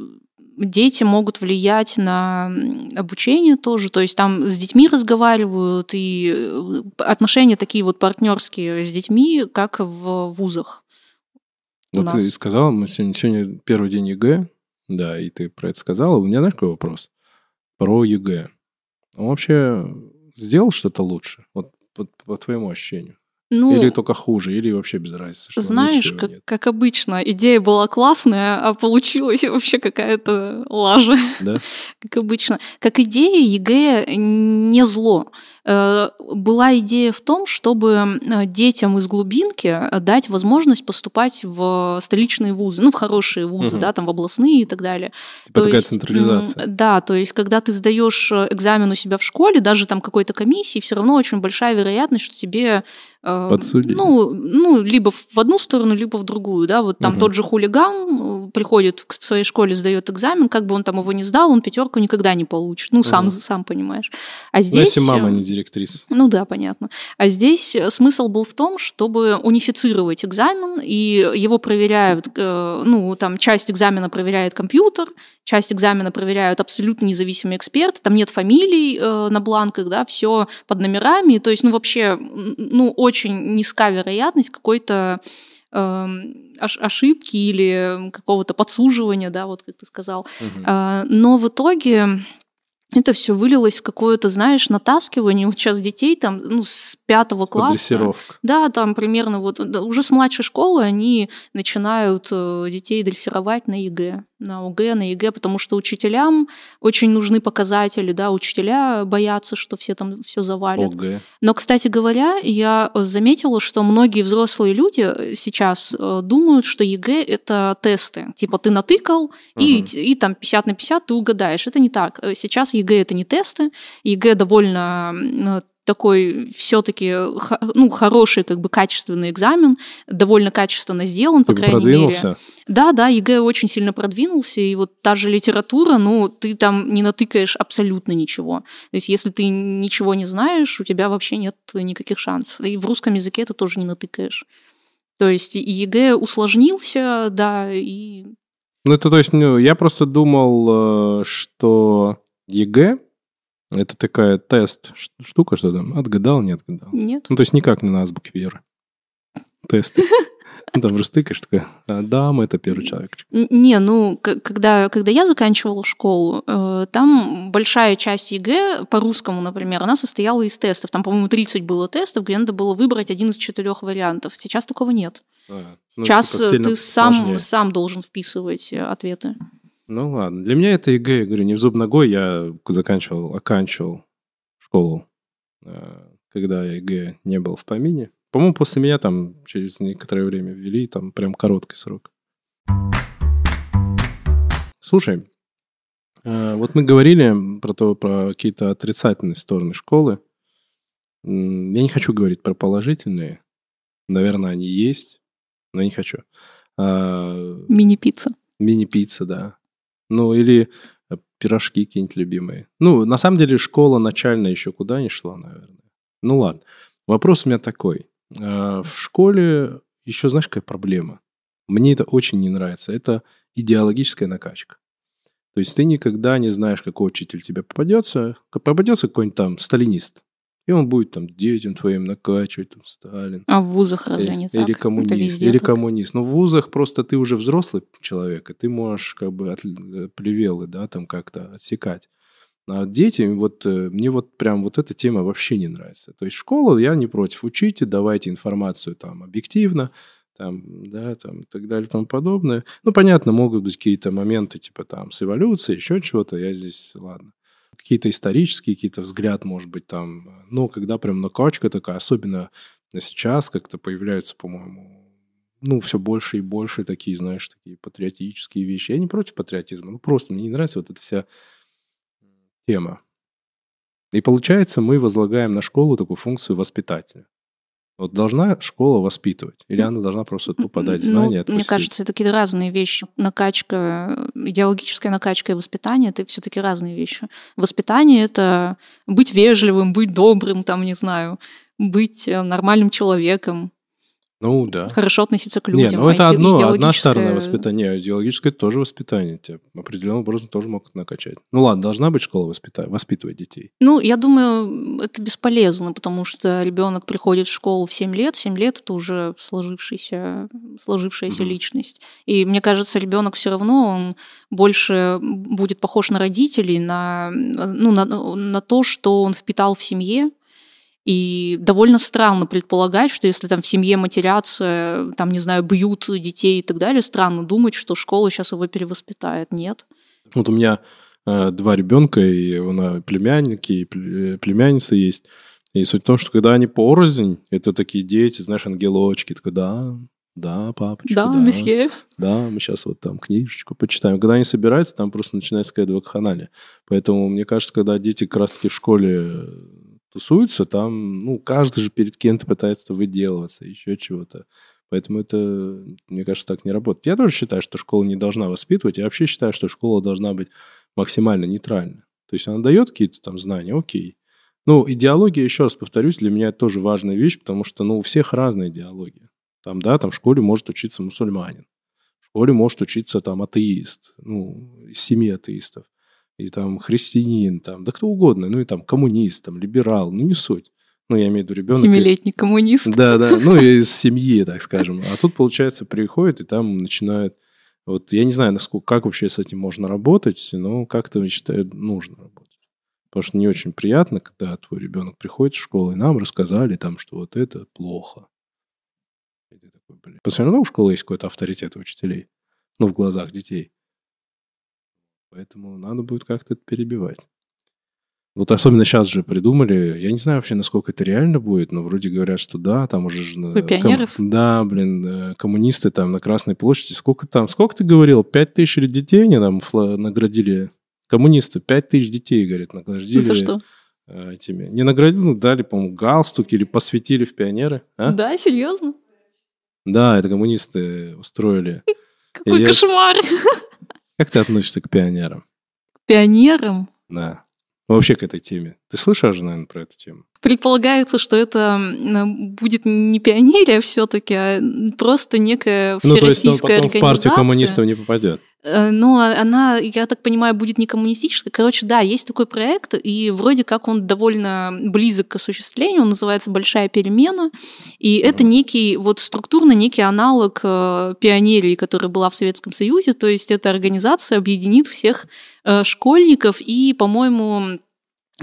дети могут влиять на обучение тоже, то есть там с детьми разговаривают, и отношения такие вот партнерские с детьми, как в вузах. Вот ты сказала, мы сегодня, сегодня первый день ЕГЭ, да, и ты про это сказала. У меня, знаешь, какой вопрос? Про ЕГЭ. Он вообще сделал что-то лучше? Вот по, по твоему ощущению? Ну, или только хуже, или вообще без разницы? Что знаешь, как, как обычно, идея была классная, а получилась вообще какая-то лажа. Да? Как обычно. Как идея, ЕГЭ не зло. Была идея в том, чтобы детям из глубинки дать возможность поступать в столичные вузы, ну, в хорошие вузы, угу. да, там в областные и так далее. Типа то такая есть, централизация. Да, то есть, когда ты сдаешь экзамен у себя в школе, даже там какой-то комиссии, все равно очень большая вероятность, что тебе... Подсудили. Ну, ну, либо в одну сторону, либо в другую, да, вот там угу. тот же хулиган приходит к своей школе, сдает экзамен, как бы он там его не сдал, он пятерку никогда не получит, ну, угу. сам, сам понимаешь. А здесь... Если мама не директриса. Ну да, понятно. А здесь смысл был в том, чтобы унифицировать экзамен, и его проверяют, ну, там, часть экзамена проверяет компьютер, часть экзамена проверяют абсолютно независимые эксперты, там нет фамилий на бланках, да, все под номерами, то есть, ну, вообще, ну, очень очень низка вероятность какой-то э, ошибки или какого-то подсуживания, да, вот как ты сказал. Угу. Э, но в итоге это все вылилось в какое-то, знаешь, натаскивание. Вот сейчас детей там, ну, с пятого класса. Дрессировка. Да, там примерно вот да, уже с младшей школы они начинают детей дрессировать на ЕГЭ, на ОГЭ, на ЕГЭ, потому что учителям очень нужны показатели, да, учителя боятся, что все там все завалят. ОГЭ. Но, кстати говоря, я заметила, что многие взрослые люди сейчас думают, что ЕГЭ – это тесты. Типа ты натыкал, угу. и, и там пятьдесят на пятьдесят ты угадаешь. Это не так. Сейчас ЕГЭ – это не тесты, ЕГЭ довольно... такой все-таки ну, хороший, как бы качественный экзамен, довольно качественно сделан, по крайней мере. Да, да, ЕГЭ очень сильно продвинулся, и вот та же литература, ну, ты там не натыкаешь абсолютно ничего. То есть, если ты ничего не знаешь, у тебя вообще нет никаких шансов. И в русском языке ты тоже не натыкаешь. То есть, ЕГЭ усложнился, да, и... Ну, это то есть, ну, я просто думал, что ЕГЭ это такая тест-штука, что там, отгадал, не отгадал? Нет. Ну, то есть никак не на азбуке Веры. Тесты. Там же стыкаешь, такая, да, мы это первый человек. Не, ну, когда, когда я заканчивала школу, там большая часть ЕГЭ, по-русскому, например, она состояла из тестов. Там, по-моему, тридцать было тестов, где надо было выбрать один из четырех вариантов. Сейчас такого нет. А, ну, сейчас ты сам, сам должен вписывать ответы. Ну ладно, для меня это ЕГЭ, я говорю, не в зуб ногой, я заканчивал, оканчивал школу, когда ЕГЭ не был в помине. По-моему, после меня там через некоторое время ввели, там прям короткий срок. Слушай, вот мы говорили про то, про какие-то отрицательные стороны школы. Я не хочу говорить про положительные, наверное, они есть, но я не хочу. Мини-пицца. Мини-пицца, да. Ну, или пирожки какие-нибудь любимые. Ну, на самом деле, школа начальная еще куда не шла, наверное. Ну, ладно. Вопрос у меня такой. В школе еще, знаешь, какая проблема? Мне это очень не нравится. Это идеологическая накачка. То есть ты никогда не знаешь, какой учитель тебе попадется. Попадется какой-нибудь там сталинист. И он будет там детям твоим накачивать, там, Сталин. А в вузах разве не так? Или коммунист, или коммунист. Но в вузах просто ты уже взрослый человек, и ты можешь как бы от плевелы, да, там как-то отсекать. А детям вот, мне вот прям вот эта тема вообще не нравится. То есть школа, я не против, учите, давайте информацию там объективно, там, да, там, и так далее, и тому подобное. Ну, понятно, могут быть какие-то моменты, типа там, с эволюцией, еще чего-то, я здесь, ладно. Какие-то исторические, какие-то взгляд, может быть, там, ну, когда прям накачка такая, особенно сейчас как-то появляются, по-моему, ну, все больше и больше такие, знаешь, такие патриотические вещи. Я не против патриотизма, ну, просто мне не нравится вот эта вся тема. И получается, мы возлагаем на школу такую функцию воспитателя. Вот должна школа воспитывать? Или она должна просто тупо дать знания, ну, отпустить? Мне кажется, это такие разные вещи. Накачка, идеологическая накачка и воспитание – это все-таки разные вещи. Воспитание – это быть вежливым, быть добрым, там, не знаю, быть нормальным человеком. Ну, да. Хорошо относиться к людям. Не, ну это а одно, идеологическое... одна сторона воспитания. Не, идеологическое тоже воспитание. Тебя определенным образом тоже могут накачать. Ну ладно, должна быть школа воспита... воспитывать детей. Ну, я думаю, это бесполезно, потому что ребенок приходит в школу в семь лет. семь лет – это уже сложившаяся, сложившаяся mm-hmm. личность. И мне кажется, ребенок все равно, он больше будет похож на родителей, на, ну, на, на то, что он впитал в семье. И довольно странно предполагать, что если там в семье матерятся, там, не знаю, бьют детей и так далее, странно думать, что школа сейчас его перевоспитает. Нет. Вот у меня э, два ребенка, и у меня племянники, и племянница есть. И суть в том, что когда они порознь, это такие дети, знаешь, ангелочки, такой, да, да, папочка, да. Да, месье. Да, мы сейчас вот там книжечку почитаем. Когда они собираются, там просто начинается какая-то вакханалия. Поэтому, мне кажется, когда дети как раз-таки в школе... тусуются, там, ну, каждый же перед кем-то пытается выделываться, еще чего-то. Поэтому это, мне кажется, так не работает. Я тоже считаю, что школа не должна воспитывать. Я вообще считаю, что школа должна быть максимально нейтральна. То есть она дает какие-то там знания, окей. Ну, идеология, еще раз повторюсь, для меня это тоже важная вещь, потому что, ну, у всех разная идеология. Там, да, там в школе может учиться мусульманин, в школе может учиться там атеист, ну, из семьи атеистов. И там христианин, там, да кто угодно, ну и там коммунист, там, либерал, ну не суть. Ну, я имею в виду ребенок. Семилетний коммунист. Да, да, ну из семьи, так скажем. А тут, получается, приходит и там начинают, вот я не знаю, насколько, как вообще с этим можно работать, но как-то, я считаю, нужно работать. Потому что не очень приятно, когда твой ребенок приходит в школу, и нам рассказали там, что вот это плохо. Все равно у школы есть какой-то авторитет у учителей, ну, в глазах детей. Поэтому надо будет как-то это перебивать. Вот особенно сейчас же придумали, я не знаю вообще, насколько это реально будет, но вроде говорят, что да, там уже... Вы пионеров? Ком... Да, блин, коммунисты там на Красной площади. Сколько там, сколько ты говорил, пять тысяч детей они там наградили? Коммунисты пять тысяч детей, говорят, наградили. За что? Этими. Не наградили, но дали, по-моему, галстуки или посвятили в пионеры. А? Да, серьезно? Да, это коммунисты устроили. Какой кошмар! Как ты относишься к пионерам? К пионерам? Да. Ну, вообще к этой теме. Ты слышал же, наверное, про эту тему? Предполагается, что это будет не пионерия все-таки, а просто некая всероссийская организация. Ну, то есть он потом в партию коммунистов не попадет. Ну, она, я так понимаю, будет не коммунистической. Короче, да, есть такой проект, и вроде как он довольно близок к осуществлению. Он называется «Большая перемена». И это некий, вот структурно некий аналог пионерии, которая была в Советском Союзе. То есть эта организация объединит всех школьников и, по-моему,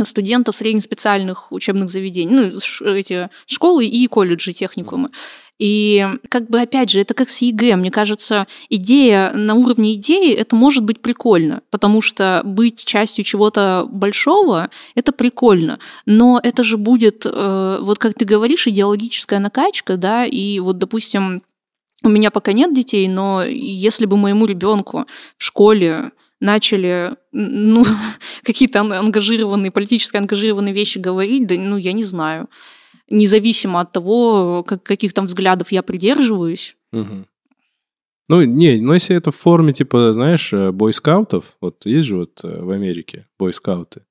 студентов среднеспециальных учебных заведений, ну, эти школы и колледжи, техникумы. И как бы, опять же, это как с ЕГЭ. Мне кажется, идея на уровне идеи, это может быть прикольно, потому что быть частью чего-то большого – это прикольно. Но это же будет, вот как ты говоришь, идеологическая накачка, да, и вот, допустим, у меня пока нет детей, но если бы моему ребенку в школе начали, ну, какие-то ангажированные, политически ангажированные вещи говорить, да, ну, я не знаю. Независимо от того, как, каких там взглядов я придерживаюсь. Угу. Ну, не, но если это в форме, типа, знаешь, бойскаутов, вот есть же вот в Америке бойскауты,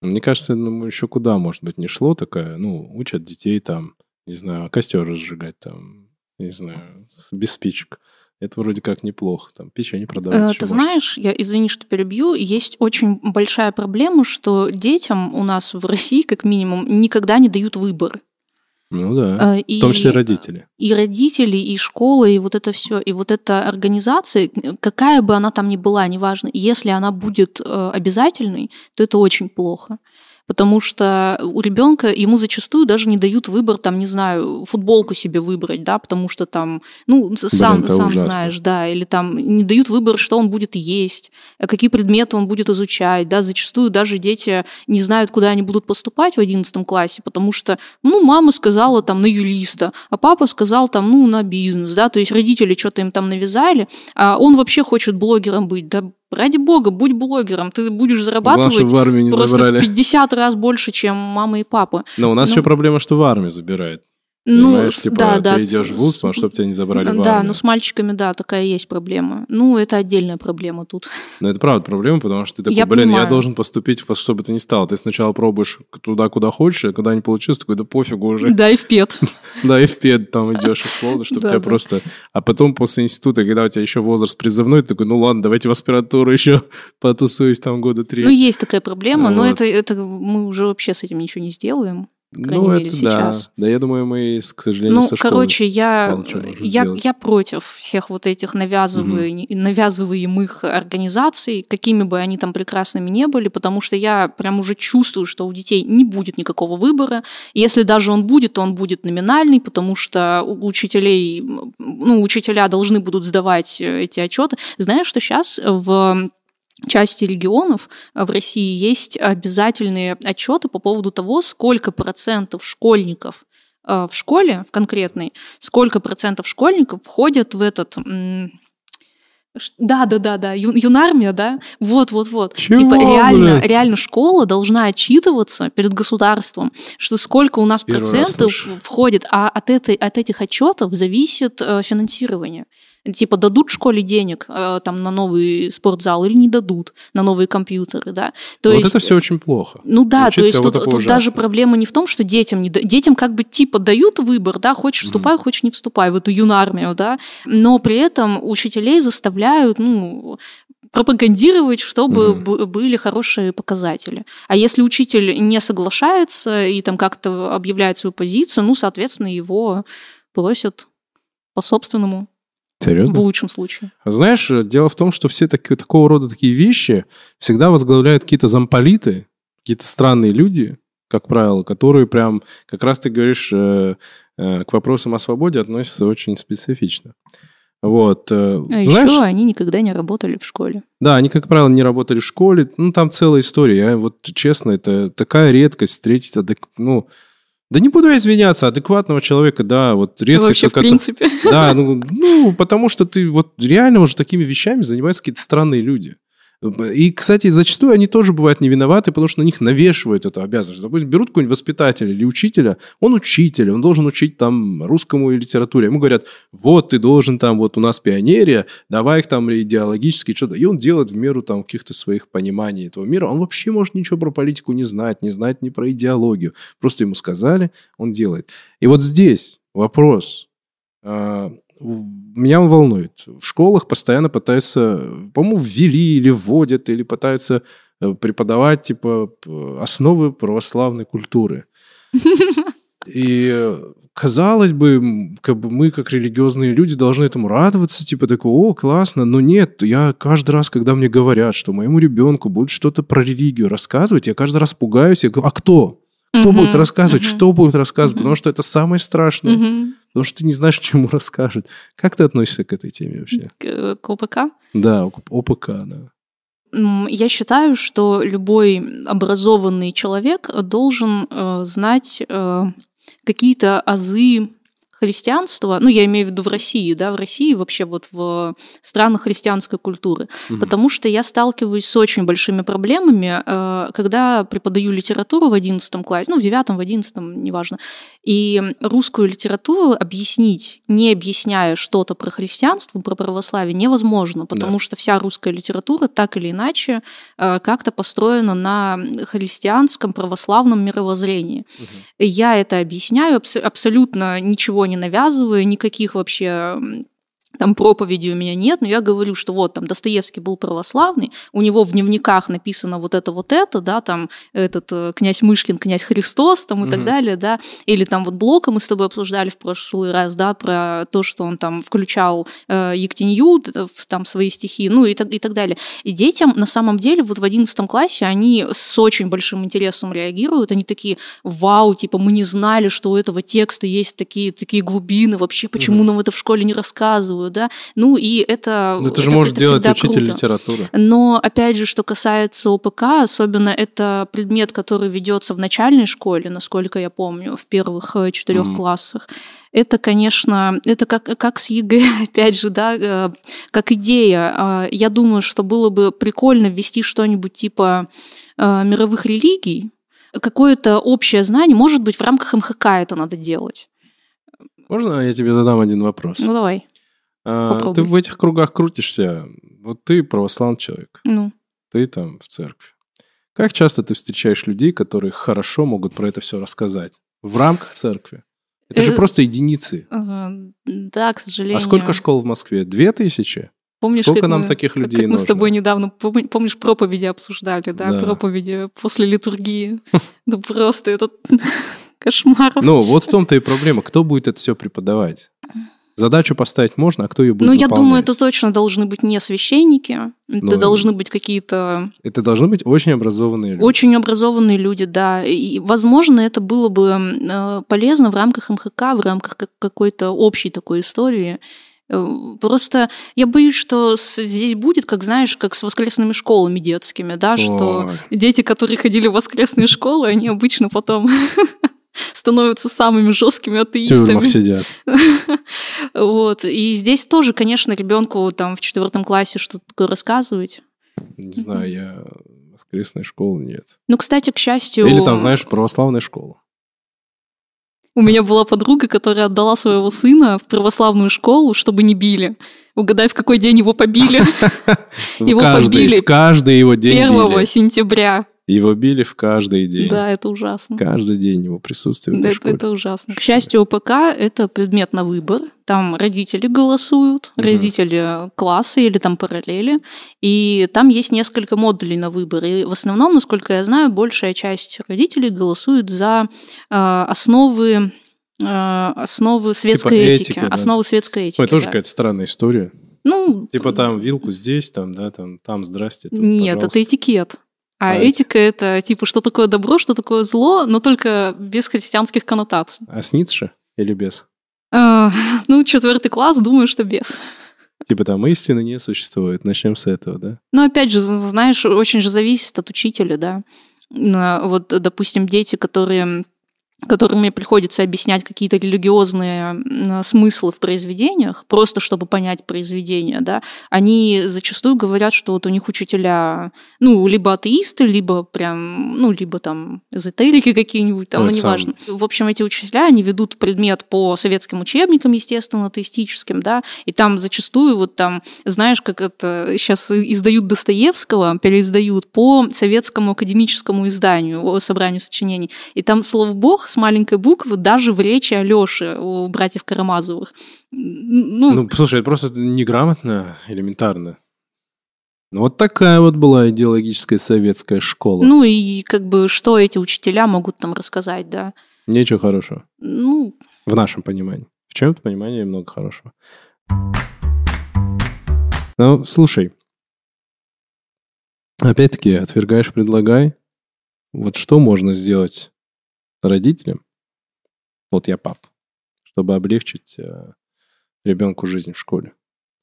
мне кажется, ну, еще куда, может быть, не шло такое, ну, учат детей там, не знаю, костер разжигать там, не знаю, без спичек. Это вроде как неплохо, там печенье продавать. Ты знаешь, я, извини, что перебью, есть очень большая проблема, что детям у нас в России, как минимум, никогда не дают выбор. Ну да, и, в том числе родители. И родители, и школы, и вот это все, и вот эта организация, какая бы она там ни была, неважно, если она будет обязательной, то это очень плохо. Потому что у ребенка ему зачастую даже не дают выбор, там, не знаю, футболку себе выбрать, да, потому что там, ну, сам, Блин, сам знаешь, да, или там не дают выбор, что он будет есть, какие предметы он будет изучать, да, зачастую даже дети не знают, куда они будут поступать в одиннадцатом классе, потому что, ну, мама сказала там на юриста, а папа сказал там, ну, на бизнес, да, то есть родители что-то им там навязали, а он вообще хочет блогером быть, да. Ради бога, будь блогером, ты будешь зарабатывать в армии не просто забрали. В пятьдесят раз больше, чем мама и папа. Но у нас ну... еще проблема, что в армии забирают. Ну, знаешь, типа, да, ты да, идешь в вуз, с... чтобы тебя не забрали в армию. Да, ну с мальчиками, да, такая есть проблема. Ну, это отдельная проблема тут. Но это правда проблема, потому что ты такой, я блин, понимаю. Я должен поступить во что бы то ни стало. Ты сначала пробуешь туда, куда хочешь, а когда не получилось, такой, да пофигу уже. Да, и в ПЕД. Да, и в ПЕД там идешь, условно, чтобы тебя просто... А потом после института, когда у тебя еще возраст призывной, ты такой, ну ладно, давайте в аспирантуру еще потусуюсь там года три. Ну, есть такая проблема, но это мы уже вообще с этим ничего не сделаем. Ну, мере, это сейчас. Да. Да, я думаю, мы, к сожалению, ну, со школы короче, я, я, я против всех вот этих навязываемых, угу. навязываемых организаций, какими бы они там прекрасными не были, потому что я прям уже чувствую, что у детей не будет никакого выбора. Если даже он будет, то он будет номинальный, потому что у учителей, ну, учителя должны будут сдавать эти отчеты. Знаешь, что сейчас в... части регионов в России есть обязательные отчеты по поводу того, сколько процентов школьников в школе, в конкретной, сколько процентов школьников входят в этот... Да, да, да, да, Ю, юнармия, да, вот, вот, вот. Чего, типа реально, реально школа должна отчитываться перед государством, что сколько у нас первый процентов входит, а от, этой, от этих отчетов зависит э, финансирование. Типа дадут школе денег э, там на новый спортзал или не дадут на новые компьютеры, да. То вот есть, это все очень плохо. Ну да, учить то есть тут, тут даже проблема не в том, что детям не детям как бы типа дают выбор, да, хочешь вступай, mm. хочешь не вступай в эту юнармию, да, но при этом учителей заставляют ну, пропагандировать, чтобы mm-hmm. были хорошие показатели. А если учитель не соглашается и там как-то объявляет свою позицию, ну, соответственно, его просят по-собственному. Серьезно? В лучшем случае. Знаешь, дело в том, что все так, такого рода такие вещи всегда возглавляют какие-то замполиты, какие-то странные люди, как правило, которые прям, как раз ты говоришь, к вопросам о свободе относятся очень специфично. Вот. А знаешь, еще они никогда не работали в школе. Да, они, как правило, не работали в школе. Ну, там целая история. Я, вот честно, это такая редкость встретить. Адек... Ну, да не буду я извиняться, адекватного человека, да, вот редкость. Вообще, в принципе. Да, ну, ну, потому что ты вот реально уже такими вещами занимаются какие-то странные люди. И, кстати, зачастую они тоже бывают не виноваты, потому что на них навешивают эту обязанность. Допустим, берут какого-нибудь воспитателя или учителя, он учитель, он должен учить там русскому и литературе. Ему говорят, вот ты должен там, вот у нас пионерия, давай их там идеологически что-то. И он делает в меру там каких-то своих пониманий этого мира. Он вообще может ничего про политику не знать, не знать ни про идеологию. Просто ему сказали, он делает. И вот здесь вопрос... Меня он волнует. В школах постоянно пытаются, по-моему, ввели или вводят, или пытаются преподавать, типа, основы православной культуры. И, казалось бы, как бы мы, как религиозные люди, должны этому радоваться, типа, такой, о, классно, но нет, я каждый раз, когда мне говорят, что моему ребенку будут что-то про религию рассказывать, я каждый раз пугаюсь, я говорю, а кто? Кто uh-huh, будет рассказывать, uh-huh. что будет рассказывать, uh-huh. потому что это самое страшное, uh-huh. потому что ты не знаешь, чему расскажут. Как ты относишься к этой теме вообще? К, к ОПК? Да, ОПК, да. Я считаю, что любой образованный человек должен э, знать э, какие-то азы христианства, ну, я имею в виду в России, да, в России вообще вот в странах христианской культуры, угу. потому что я сталкиваюсь с очень большими проблемами, когда преподаю литературу в одиннадцатом классе, ну, в девятом, в одиннадцатом, неважно, и русскую литературу объяснить, не объясняя что-то про христианство, про православие, невозможно, потому да. что вся русская литература так или иначе как-то построена на христианском православном мировоззрении. Угу. Я это объясняю, абс- абсолютно ничего не навязываю, никаких вообще там проповедей у меня нет, но я говорю, что вот там Достоевский был православный, у него в дневниках написано вот это, вот это, да, там этот князь Мышкин, князь Христос, там и mm-hmm. так далее, да, или там вот Блока мы с тобой обсуждали в прошлый раз, да, про то, что он там включал э, Ектенью в там свои стихи, ну и так, и так далее. И детям на самом деле вот в одиннадцатом классе они с очень большим интересом реагируют, они такие, вау, типа мы не знали, что у этого текста есть такие, такие глубины вообще, почему mm-hmm. нам это в школе не рассказывают, да, ну и это... Но это же это, может это делать учитель круто. Литературы. Но, опять же, что касается ОПК, особенно это предмет, который ведется в начальной школе, насколько я помню, в первых четырех mm. классах, это, конечно, это как, как с ЕГЭ, опять же, да, как идея. Я думаю, что было бы прикольно ввести что-нибудь типа мировых религий, какое-то общее знание, может быть, в рамках эм ха ка это надо делать. Можно я тебе задам один вопрос? Ну, давай. А, ты в этих кругах крутишься. Вот ты православный человек. Ну. Ты там в церкви. Как часто ты встречаешь людей, которые хорошо могут про это все рассказать? В рамках церкви? Это же просто единицы. Да, к сожалению. А сколько школ в Москве? Две тысячи? Помнишь, сколько нам мы, таких людей нужно? Мы с тобой недавно, помнишь, проповеди обсуждали, да? да. Проповеди после литургии. Ну, просто этот кошмар. Ну, вот в том-то и проблема. Кто будет это все преподавать? Задачу поставить можно, а кто ее будет ну, выполнять? Ну, я думаю, это точно должны быть не священники, это ну, должны быть какие-то... Это должны быть очень образованные люди. Очень образованные люди, да. И, возможно, это было бы полезно в рамках эм ха ка, в рамках какой-то общей такой истории. Просто я боюсь, что здесь будет, как знаешь, как с воскресными школами детскими, да, Ой. Что дети, которые ходили в воскресные школы, они обычно потом... становятся самыми жесткими атеистами. В тюрьмах сидят. Вот. И здесь тоже, конечно, ребенку там в четвертом классе что-то такое рассказывать. Не знаю, я воскресной школы нет. Ну, кстати, к счастью... Или там, знаешь, православная школа. У меня была подруга, которая отдала своего сына в православную школу, чтобы не били. Угадай, в какой день его побили. Его побили. В каждый его день били. первого сентября. Его били в каждый день. Да, это ужасно. Каждый день его присутствие. Да, это, это ужасно. К счастью, о пэ ка – это предмет на выбор. Там родители голосуют, угу. родители класса или там параллели. И там есть несколько модулей на выбор. И в основном, насколько я знаю, большая часть родителей голосует за э, основы, э, основы светской типа этики. этики да. Основы светской этики. Ой, тоже да. какая-то странная история. Ну, типа там вилку здесь, там, да, там, там здрасте. Тут, нет, пожалуйста. Это этикет. А right. этика – это типа, что такое добро, что такое зло, но только без христианских коннотаций. А с Ницше или без? А, ну, четвертый класс, думаю, что без. Типа там истины не существует. Начнем с этого, да? Ну, опять же, знаешь, очень же зависит от учителя, да. Вот, допустим, дети, которые, которым мне приходится объяснять какие-то религиозные смыслы в произведениях, просто чтобы понять произведение, да, они зачастую говорят, что вот у них учителя, ну, либо атеисты, либо прям, ну, либо там эзотерики какие-нибудь, там, ну, неважно. В общем, эти учителя, они ведут предмет по советским учебникам, естественно, атеистическим, да, и там зачастую вот там, знаешь, как это сейчас издают Достоевского, переиздают по советскому академическому изданию, собранию сочинений, и там слово «Бог» с маленькой буквы даже в речи Алёши у братьев Карамазовых. Ну, ну слушай, это просто неграмотно, элементарно. Ну, вот такая вот была идеологическая советская школа. Ну, и как бы что эти учителя могут там рассказать, да? Ничего хорошего. Ну... В нашем понимании. В чем-то понимании много хорошего. Ну, слушай. Опять-таки, отвергаешь, предлагай. Вот что можно сделать родителям, вот я пап, чтобы облегчить э, ребенку жизнь в школе.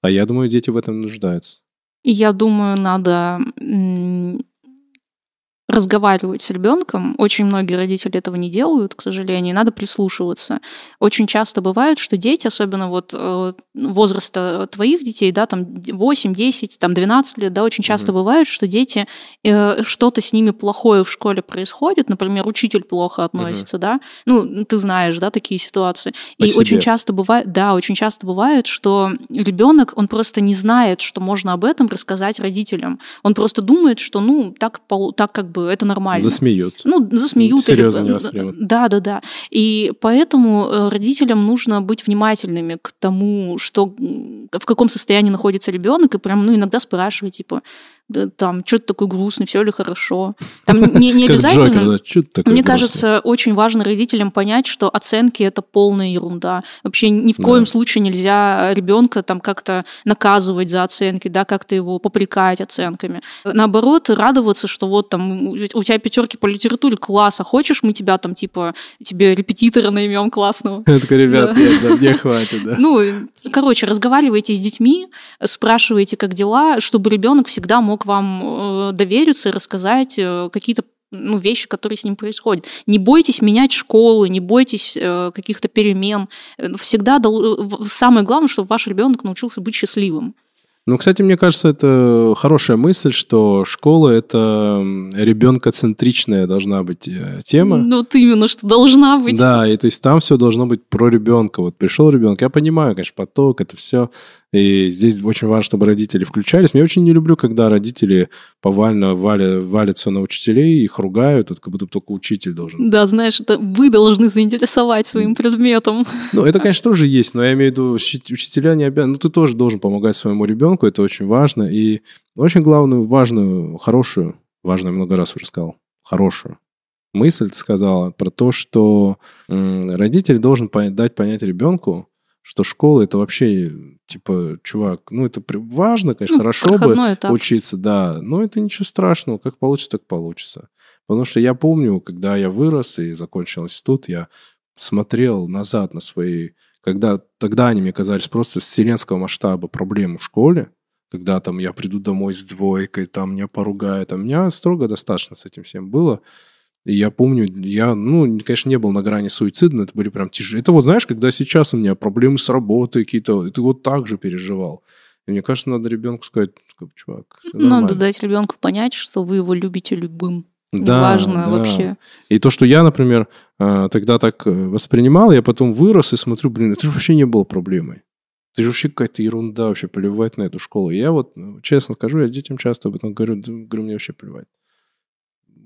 А я думаю, дети в этом нуждаются. Я думаю, надо м- разговаривать с ребенком. Очень многие родители этого не делают, к сожалению. Надо прислушиваться. Очень часто бывает, что дети, особенно вот э, возраста твоих детей, да, там восемь, десять, там двенадцать лет, да, очень часто mm-hmm. бывает, что дети, э, что-то с ними плохое в школе происходит, например, учитель плохо относится, mm-hmm. да, ну, ты знаешь, да, такие ситуации. По и себе. Очень часто бывает, да, очень часто бывает, что ребенок, он просто не знает, что можно об этом рассказать родителям. Он просто думает, что, ну, так, так как это нормально. Засмеют. Ну, засмеют. Серьезно или... не воспримут. Да, да, да. И поэтому родителям нужно быть внимательными к тому, что, в каком состоянии находится ребенок, и прям, ну, иногда спрашивать, типа, там, что ты такой грустный, все ли хорошо. Там не, не обязательно. Мне кажется, очень важно родителям понять, что оценки – это полная ерунда. Вообще ни в коем случае нельзя ребенка там как-то наказывать за оценки, да, как-то его попрекать оценками. Наоборот, радоваться, что вот там у тебя пятерки по литературе, класса, хочешь, мы тебя там, типа, тебе репетитора наймем классного. Я такой, ребят, нет, мне хватит, да. Ну, короче, разговаривайте с детьми, спрашивайте, как дела, чтобы ребенок всегда мог вам довериться и рассказать какие-то, ну, вещи, которые с ним происходят. Не бойтесь менять школы, не бойтесь э, каких-то перемен. Всегда дол... самое главное, чтобы ваш ребенок научился быть счастливым. Ну, кстати, мне кажется, это хорошая мысль, что школа — это ребенкоцентричная должна быть тема. Ну, вот именно, что должна быть. Да, и то есть там все должно быть про ребенка. Вот пришел ребенок, я понимаю, конечно, поток, это все. И здесь очень важно, чтобы родители включались. Я очень не люблю, когда родители повально валят, валятся на учителей, их ругают, вот как будто только учитель должен. Да, знаешь, это вы должны заинтересовать своим предметом. Ну, это, конечно, тоже есть, но я имею в виду, учителя не обязаны. Ну, ты тоже должен помогать своему ребенку. Это очень важно. И очень главную, важную, хорошую, важную, много раз уже сказал, хорошую мысль ты сказала про то, что родитель должен дать понять ребенку, что школа — это вообще, типа, чувак, ну, это важно, конечно, ну, хорошо бы этап. учиться, да, но это ничего страшного, как получится, так получится. Потому что я помню, когда я вырос и закончил институт, я смотрел назад на свои... Когда тогда они мне казались просто вселенского масштаба проблем в школе, когда там я приду домой с двойкой, там меня поругают, а меня строго достаточно с этим всем было. И я помню, я, ну, конечно, не был на грани суицида, но это были прям тяжелые. Это вот, знаешь, когда сейчас у меня проблемы с работой какие-то, ты вот так же переживал. И мне кажется, надо ребенку сказать, чувак, все нормально. Надо дать ребенку понять, что вы его любите любым. Да, важно да. вообще. И то, что я, например, тогда так воспринимал, я потом вырос и смотрю, блин, это же вообще не было проблемой. Это же вообще какая-то ерунда, вообще плевать на эту школу. И я вот, честно скажу, я детям часто об этом говорю, говорю, мне вообще плевать.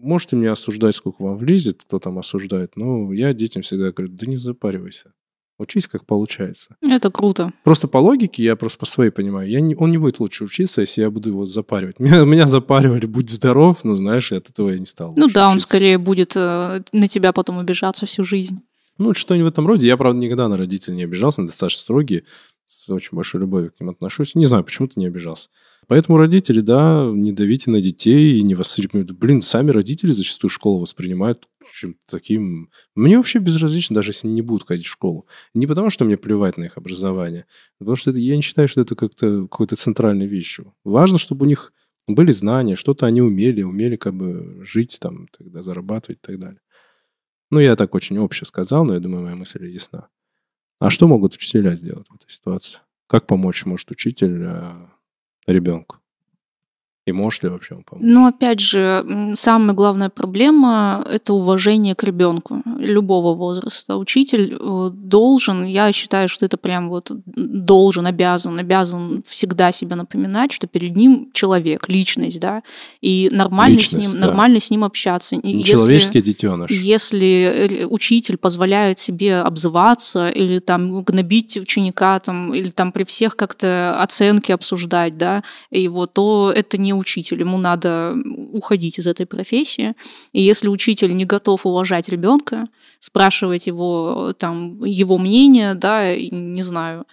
Можете меня осуждать, сколько вам влезет, кто там осуждает, но я детям всегда говорю, да не запаривайся. Учись, как получается. Это круто. Просто по логике, я просто по своей понимаю, я не, он не будет лучше учиться, если я буду его запаривать. Меня, меня запаривали, будь здоров, но, знаешь, от этого я не стал Ну да, учиться. Он скорее будет э, на тебя потом обижаться всю жизнь. Ну, что-нибудь в этом роде. Я, правда, никогда на родителей не обижался, они достаточно строгие, с очень большой любовью к ним отношусь. Не знаю, почему-то не обижался. Поэтому родители, да, не давите на детей и не воспринимают. Блин, сами родители зачастую школу воспринимают чем-то таким... Мне вообще безразлично, даже если не будут ходить в школу. Не потому, что мне плевать на их образование, а потому что это, я не считаю, что это как-то какой-то центральной вещью. Важно, чтобы у них были знания, что-то они умели, умели как бы жить, там, тогда зарабатывать и так далее. Ну, я так очень обще сказал, но я думаю, моя мысль ясна. А что могут учителя сделать в этой ситуации? Как помочь может учитель... ребенку? И может ли вообще он помочь? Ну, опять же, самая главная проблема – это уважение к ребенку любого возраста. Учитель должен, я считаю, что это прям вот должен, обязан, обязан всегда себе напоминать, что перед ним человек, личность, да, и нормально, личность, с, ним, да. нормально с ним общаться. Если, человеческий детеныш. Если учитель позволяет себе обзываться или там гнобить ученика, там, или там при всех как-то оценки обсуждать, да, его, то это не учитель, ему надо уходить из этой профессии. И если учитель не готов уважать ребенка, спрашивать его, там, его мнение, да, не знаю,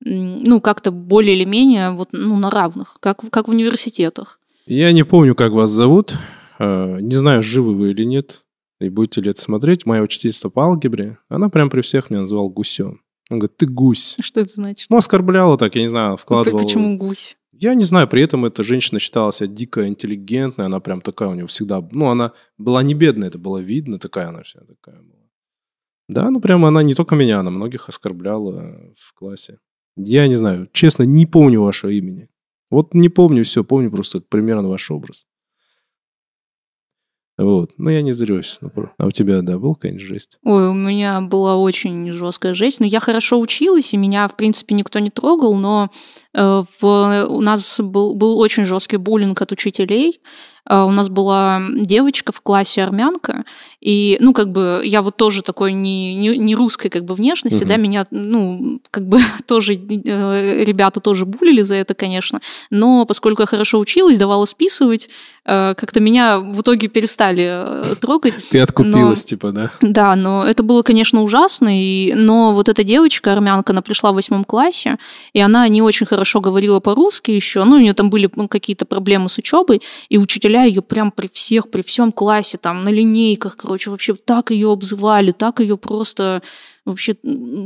ну, как-то более или менее вот, ну, на равных, как, как в университетах. Я не помню, как вас зовут, не знаю, живы вы или нет, и будете ли это смотреть. Моя учительница по алгебре, она прям при всех меня называла гусем. Он говорит, ты гусь. Что это значит? Ну, оскорбляла так, я не знаю, вкладывала. Почему гусь? Я не знаю, при этом эта женщина считала себя дико интеллигентной, она прям такая у нее всегда... Ну, она была не бедная, это было видно, такая она вся такая была. Да, ну, прямо она не только меня, она многих оскорбляла в классе. Я не знаю, честно, не помню вашего имени. Вот не помню все, помню просто примерно ваш образ. Вот, ну я не зрюсь. А у тебя, да, была какая-нибудь жесть? Ой, у меня была очень жесткая жесть. Но я хорошо училась, и меня, в принципе, никто не трогал, но э, в, у нас был, был очень жесткий буллинг от учителей. Э, у нас была девочка в классе армянка, и, ну, как бы, я вот тоже такой не, не, не русской, как бы, внешности, угу. да, меня, ну, как бы, тоже, э, ребята тоже буллили за это, конечно, но поскольку я хорошо училась, давала списывать, э, как-то меня в итоге перестали трогать. Ты откупилась, но, типа, да? Да, но это было, конечно, ужасно, и, но вот эта девочка, армянка, она пришла в восьмом классе, и она не очень хорошо говорила по-русски еще, ну, у нее там были ну, какие-то проблемы с учебой, и учителя ее прям при всех, при всем классе, там, на линейках, короче, вообще так ее обзывали, так ее просто... вообще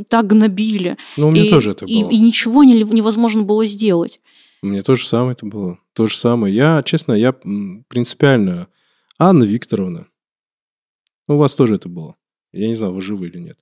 так гнобили. Ну, у меня и, тоже это было. И, и ничего не, невозможно было сделать. У меня то же самое это было. То же самое. Я, честно, я принципиально... Анна Викторовна, у вас тоже это было. Я не знаю, вы живы или нет.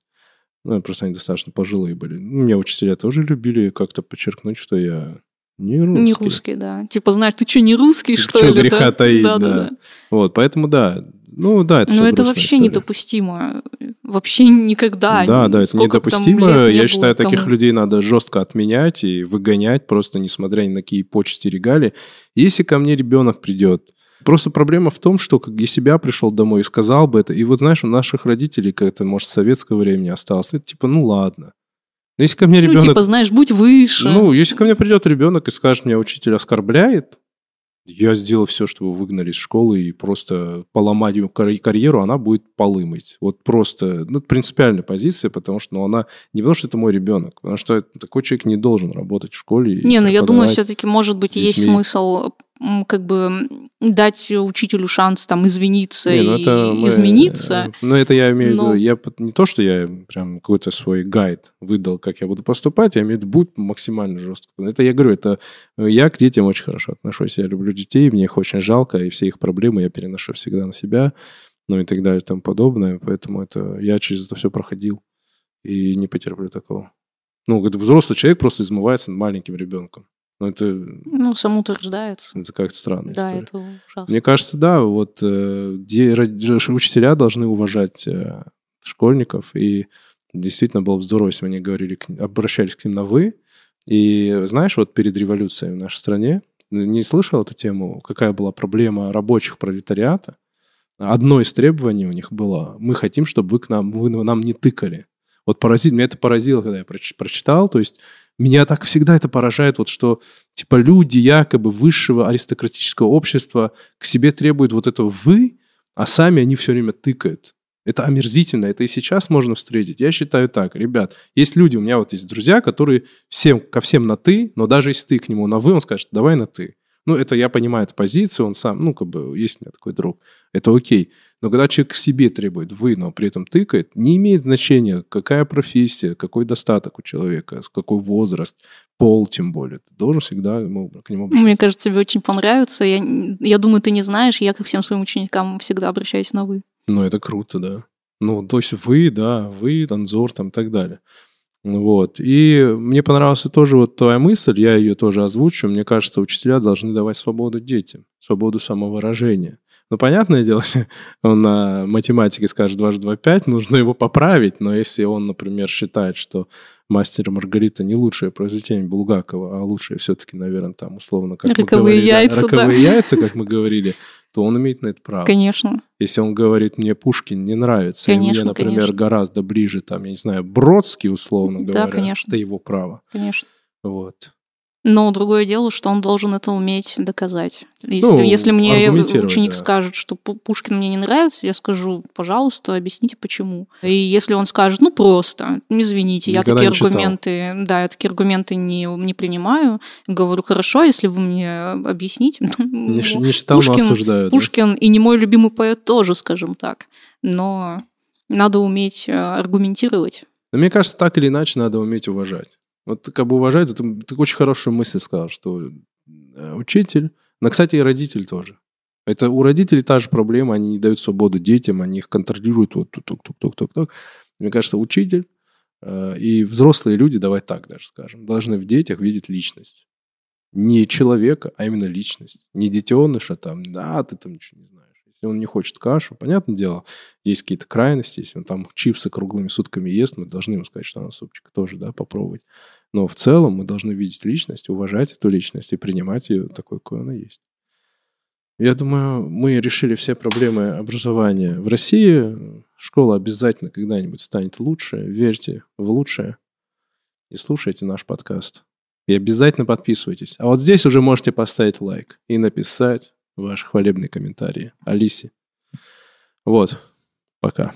Ну, просто они достаточно пожилые были. Меня учителя тоже любили как-то подчеркнуть, что я Не русский. Не русский, да. Типа, знаешь, ты что, не русский, ты что ли? Что греха да? таить, да, да. да. да. Вот, поэтому да. Ну да, это все. Но это вообще история. недопустимо. Вообще никогда. Да, да, это недопустимо. Не Я считаю, кому... таких людей надо жестко отменять и выгонять, просто несмотря ни на какие почести, регалии. Если ко мне ребенок придет, просто проблема в том, что как я себя пришел домой и сказал бы это, и вот знаешь, у наших родителей как-то, может, с советского времени осталось, это типа, ну ладно. Но если ко мне ребенок... Ну типа, знаешь, будь выше. Ну, если ко мне придет ребенок и скажет, меня учитель оскорбляет, я сделал все, чтобы выгнали из школы и просто поломать ее карьеру, она будет полы мыть. Вот просто, ну, принципиальная позиция, потому что, ну, она не потому, что это мой ребенок, потому что такой человек не должен работать в школе. Не, ну, я думаю, все-таки, может быть, есть смысл как бы дать учителю шанс там извиниться не, ну, и мы... измениться. Ну, это я имею в виду, но... я не то, что я прям какой-то свой гайд выдал, как я буду поступать, я имею в виду, будет максимально жестко. Это я говорю, это я к детям очень хорошо отношусь, я люблю детей, мне их очень жалко, и все их проблемы я переношу всегда на себя, ну и так далее, и тому подобное, поэтому это я через это все проходил и не потерплю такого. Ну, это взрослый человек просто измывается над маленьким ребенком. Но это, ну, самоутверждается. Это как-то странная да, история. Да, это ужасно. Мне кажется, да, вот э, учителя должны уважать э, школьников, и действительно было бы здорово, если они говорили, обращались к ним на «вы». И знаешь, вот перед революцией в нашей стране, не слышал эту тему, какая была проблема рабочих пролетариата? Одно из требований у них было: мы хотим, чтобы вы к нам, вы нам не тыкали. Вот поразило, меня это поразило, когда я прочитал, то есть меня так всегда это поражает, вот что типа люди якобы высшего аристократического общества к себе требуют вот этого «вы», а сами они все время тыкают. Это омерзительно, это и сейчас можно встретить. Я считаю так, ребят, есть люди, у меня вот есть друзья, которые всем, ко всем на «ты», но даже если ты к нему на «вы», он скажет «давай на «ты». Ну, это я понимаю, эту позицию, он сам, ну, как бы, есть у меня такой друг, это окей. Но когда человек к себе требует «вы», но при этом тыкает, не имеет значения, какая профессия, какой достаток у человека, какой возраст, пол тем более. Ты должен всегда ему, к нему обращаться. Мне кажется, тебе очень понравится. Я, я думаю, ты не знаешь, я ко всем своим ученикам всегда обращаюсь на «вы». Ну, это круто, да. Ну, то есть «вы», да, «вы», «танзор» там и так далее. Вот. И мне понравилась тоже вот твоя мысль, я ее тоже озвучу. Мне кажется, учителя должны давать свободу детям, свободу самовыражения. Ну, понятное дело, он на математике скажет дважды два пять, нужно его поправить. Но если он, например, считает, что «Мастер и Маргарита» не лучшее произведение Булгакова, а лучшее все-таки, наверное, там условно, как мы говорили, яйца, роковые да. яйца, как мы говорили, то он имеет на это право. Конечно. Если он говорит, мне Пушкин не нравится, конечно, и мне, например, конечно. гораздо ближе, там, я не знаю, Бродский, условно говоря, да, конечно. Это его право. Конечно. Вот. Но другое дело, что он должен это уметь доказать. Если, ну, если мне ученик да. скажет, что Пушкин мне не нравится, я скажу, пожалуйста, объясните, почему. И если он скажет, ну просто, извините, Никогда я такие аргументы, да, я такие аргументы не, не принимаю, говорю, хорошо, если вы мне объясните. Не, не считал, Пушкин, но осуждают, Пушкин да? и не мой любимый поэт тоже, скажем так. Но надо уметь аргументировать. Но мне кажется, так или иначе надо уметь уважать. Вот как бы уважать, ты, ты очень хорошую мысль сказал, что учитель, но, кстати, и родитель тоже. Это у родителей та же проблема, они не дают свободу детям, они их контролируют. Вот, тук-тук-тук-тук-тук. Мне кажется, учитель э, и взрослые люди, давай так даже скажем, должны в детях видеть личность. Не человека, а именно личность. Не детеныша там, да, ты там ничего не знаешь. Если он не хочет кашу, понятное дело, есть какие-то крайности, если он там чипсы круглыми сутками ест, мы должны ему сказать, что надо супчик тоже, да, попробовать. Но в целом мы должны видеть личность, уважать эту личность и принимать ее такой, какой она есть. Я думаю, мы решили все проблемы образования в России. Школа обязательно когда-нибудь станет лучше. Верьте в лучшее и слушайте наш подкаст. И обязательно подписывайтесь. А вот здесь уже можете поставить лайк и написать ваши хвалебные комментарии Алисе. Вот. Пока.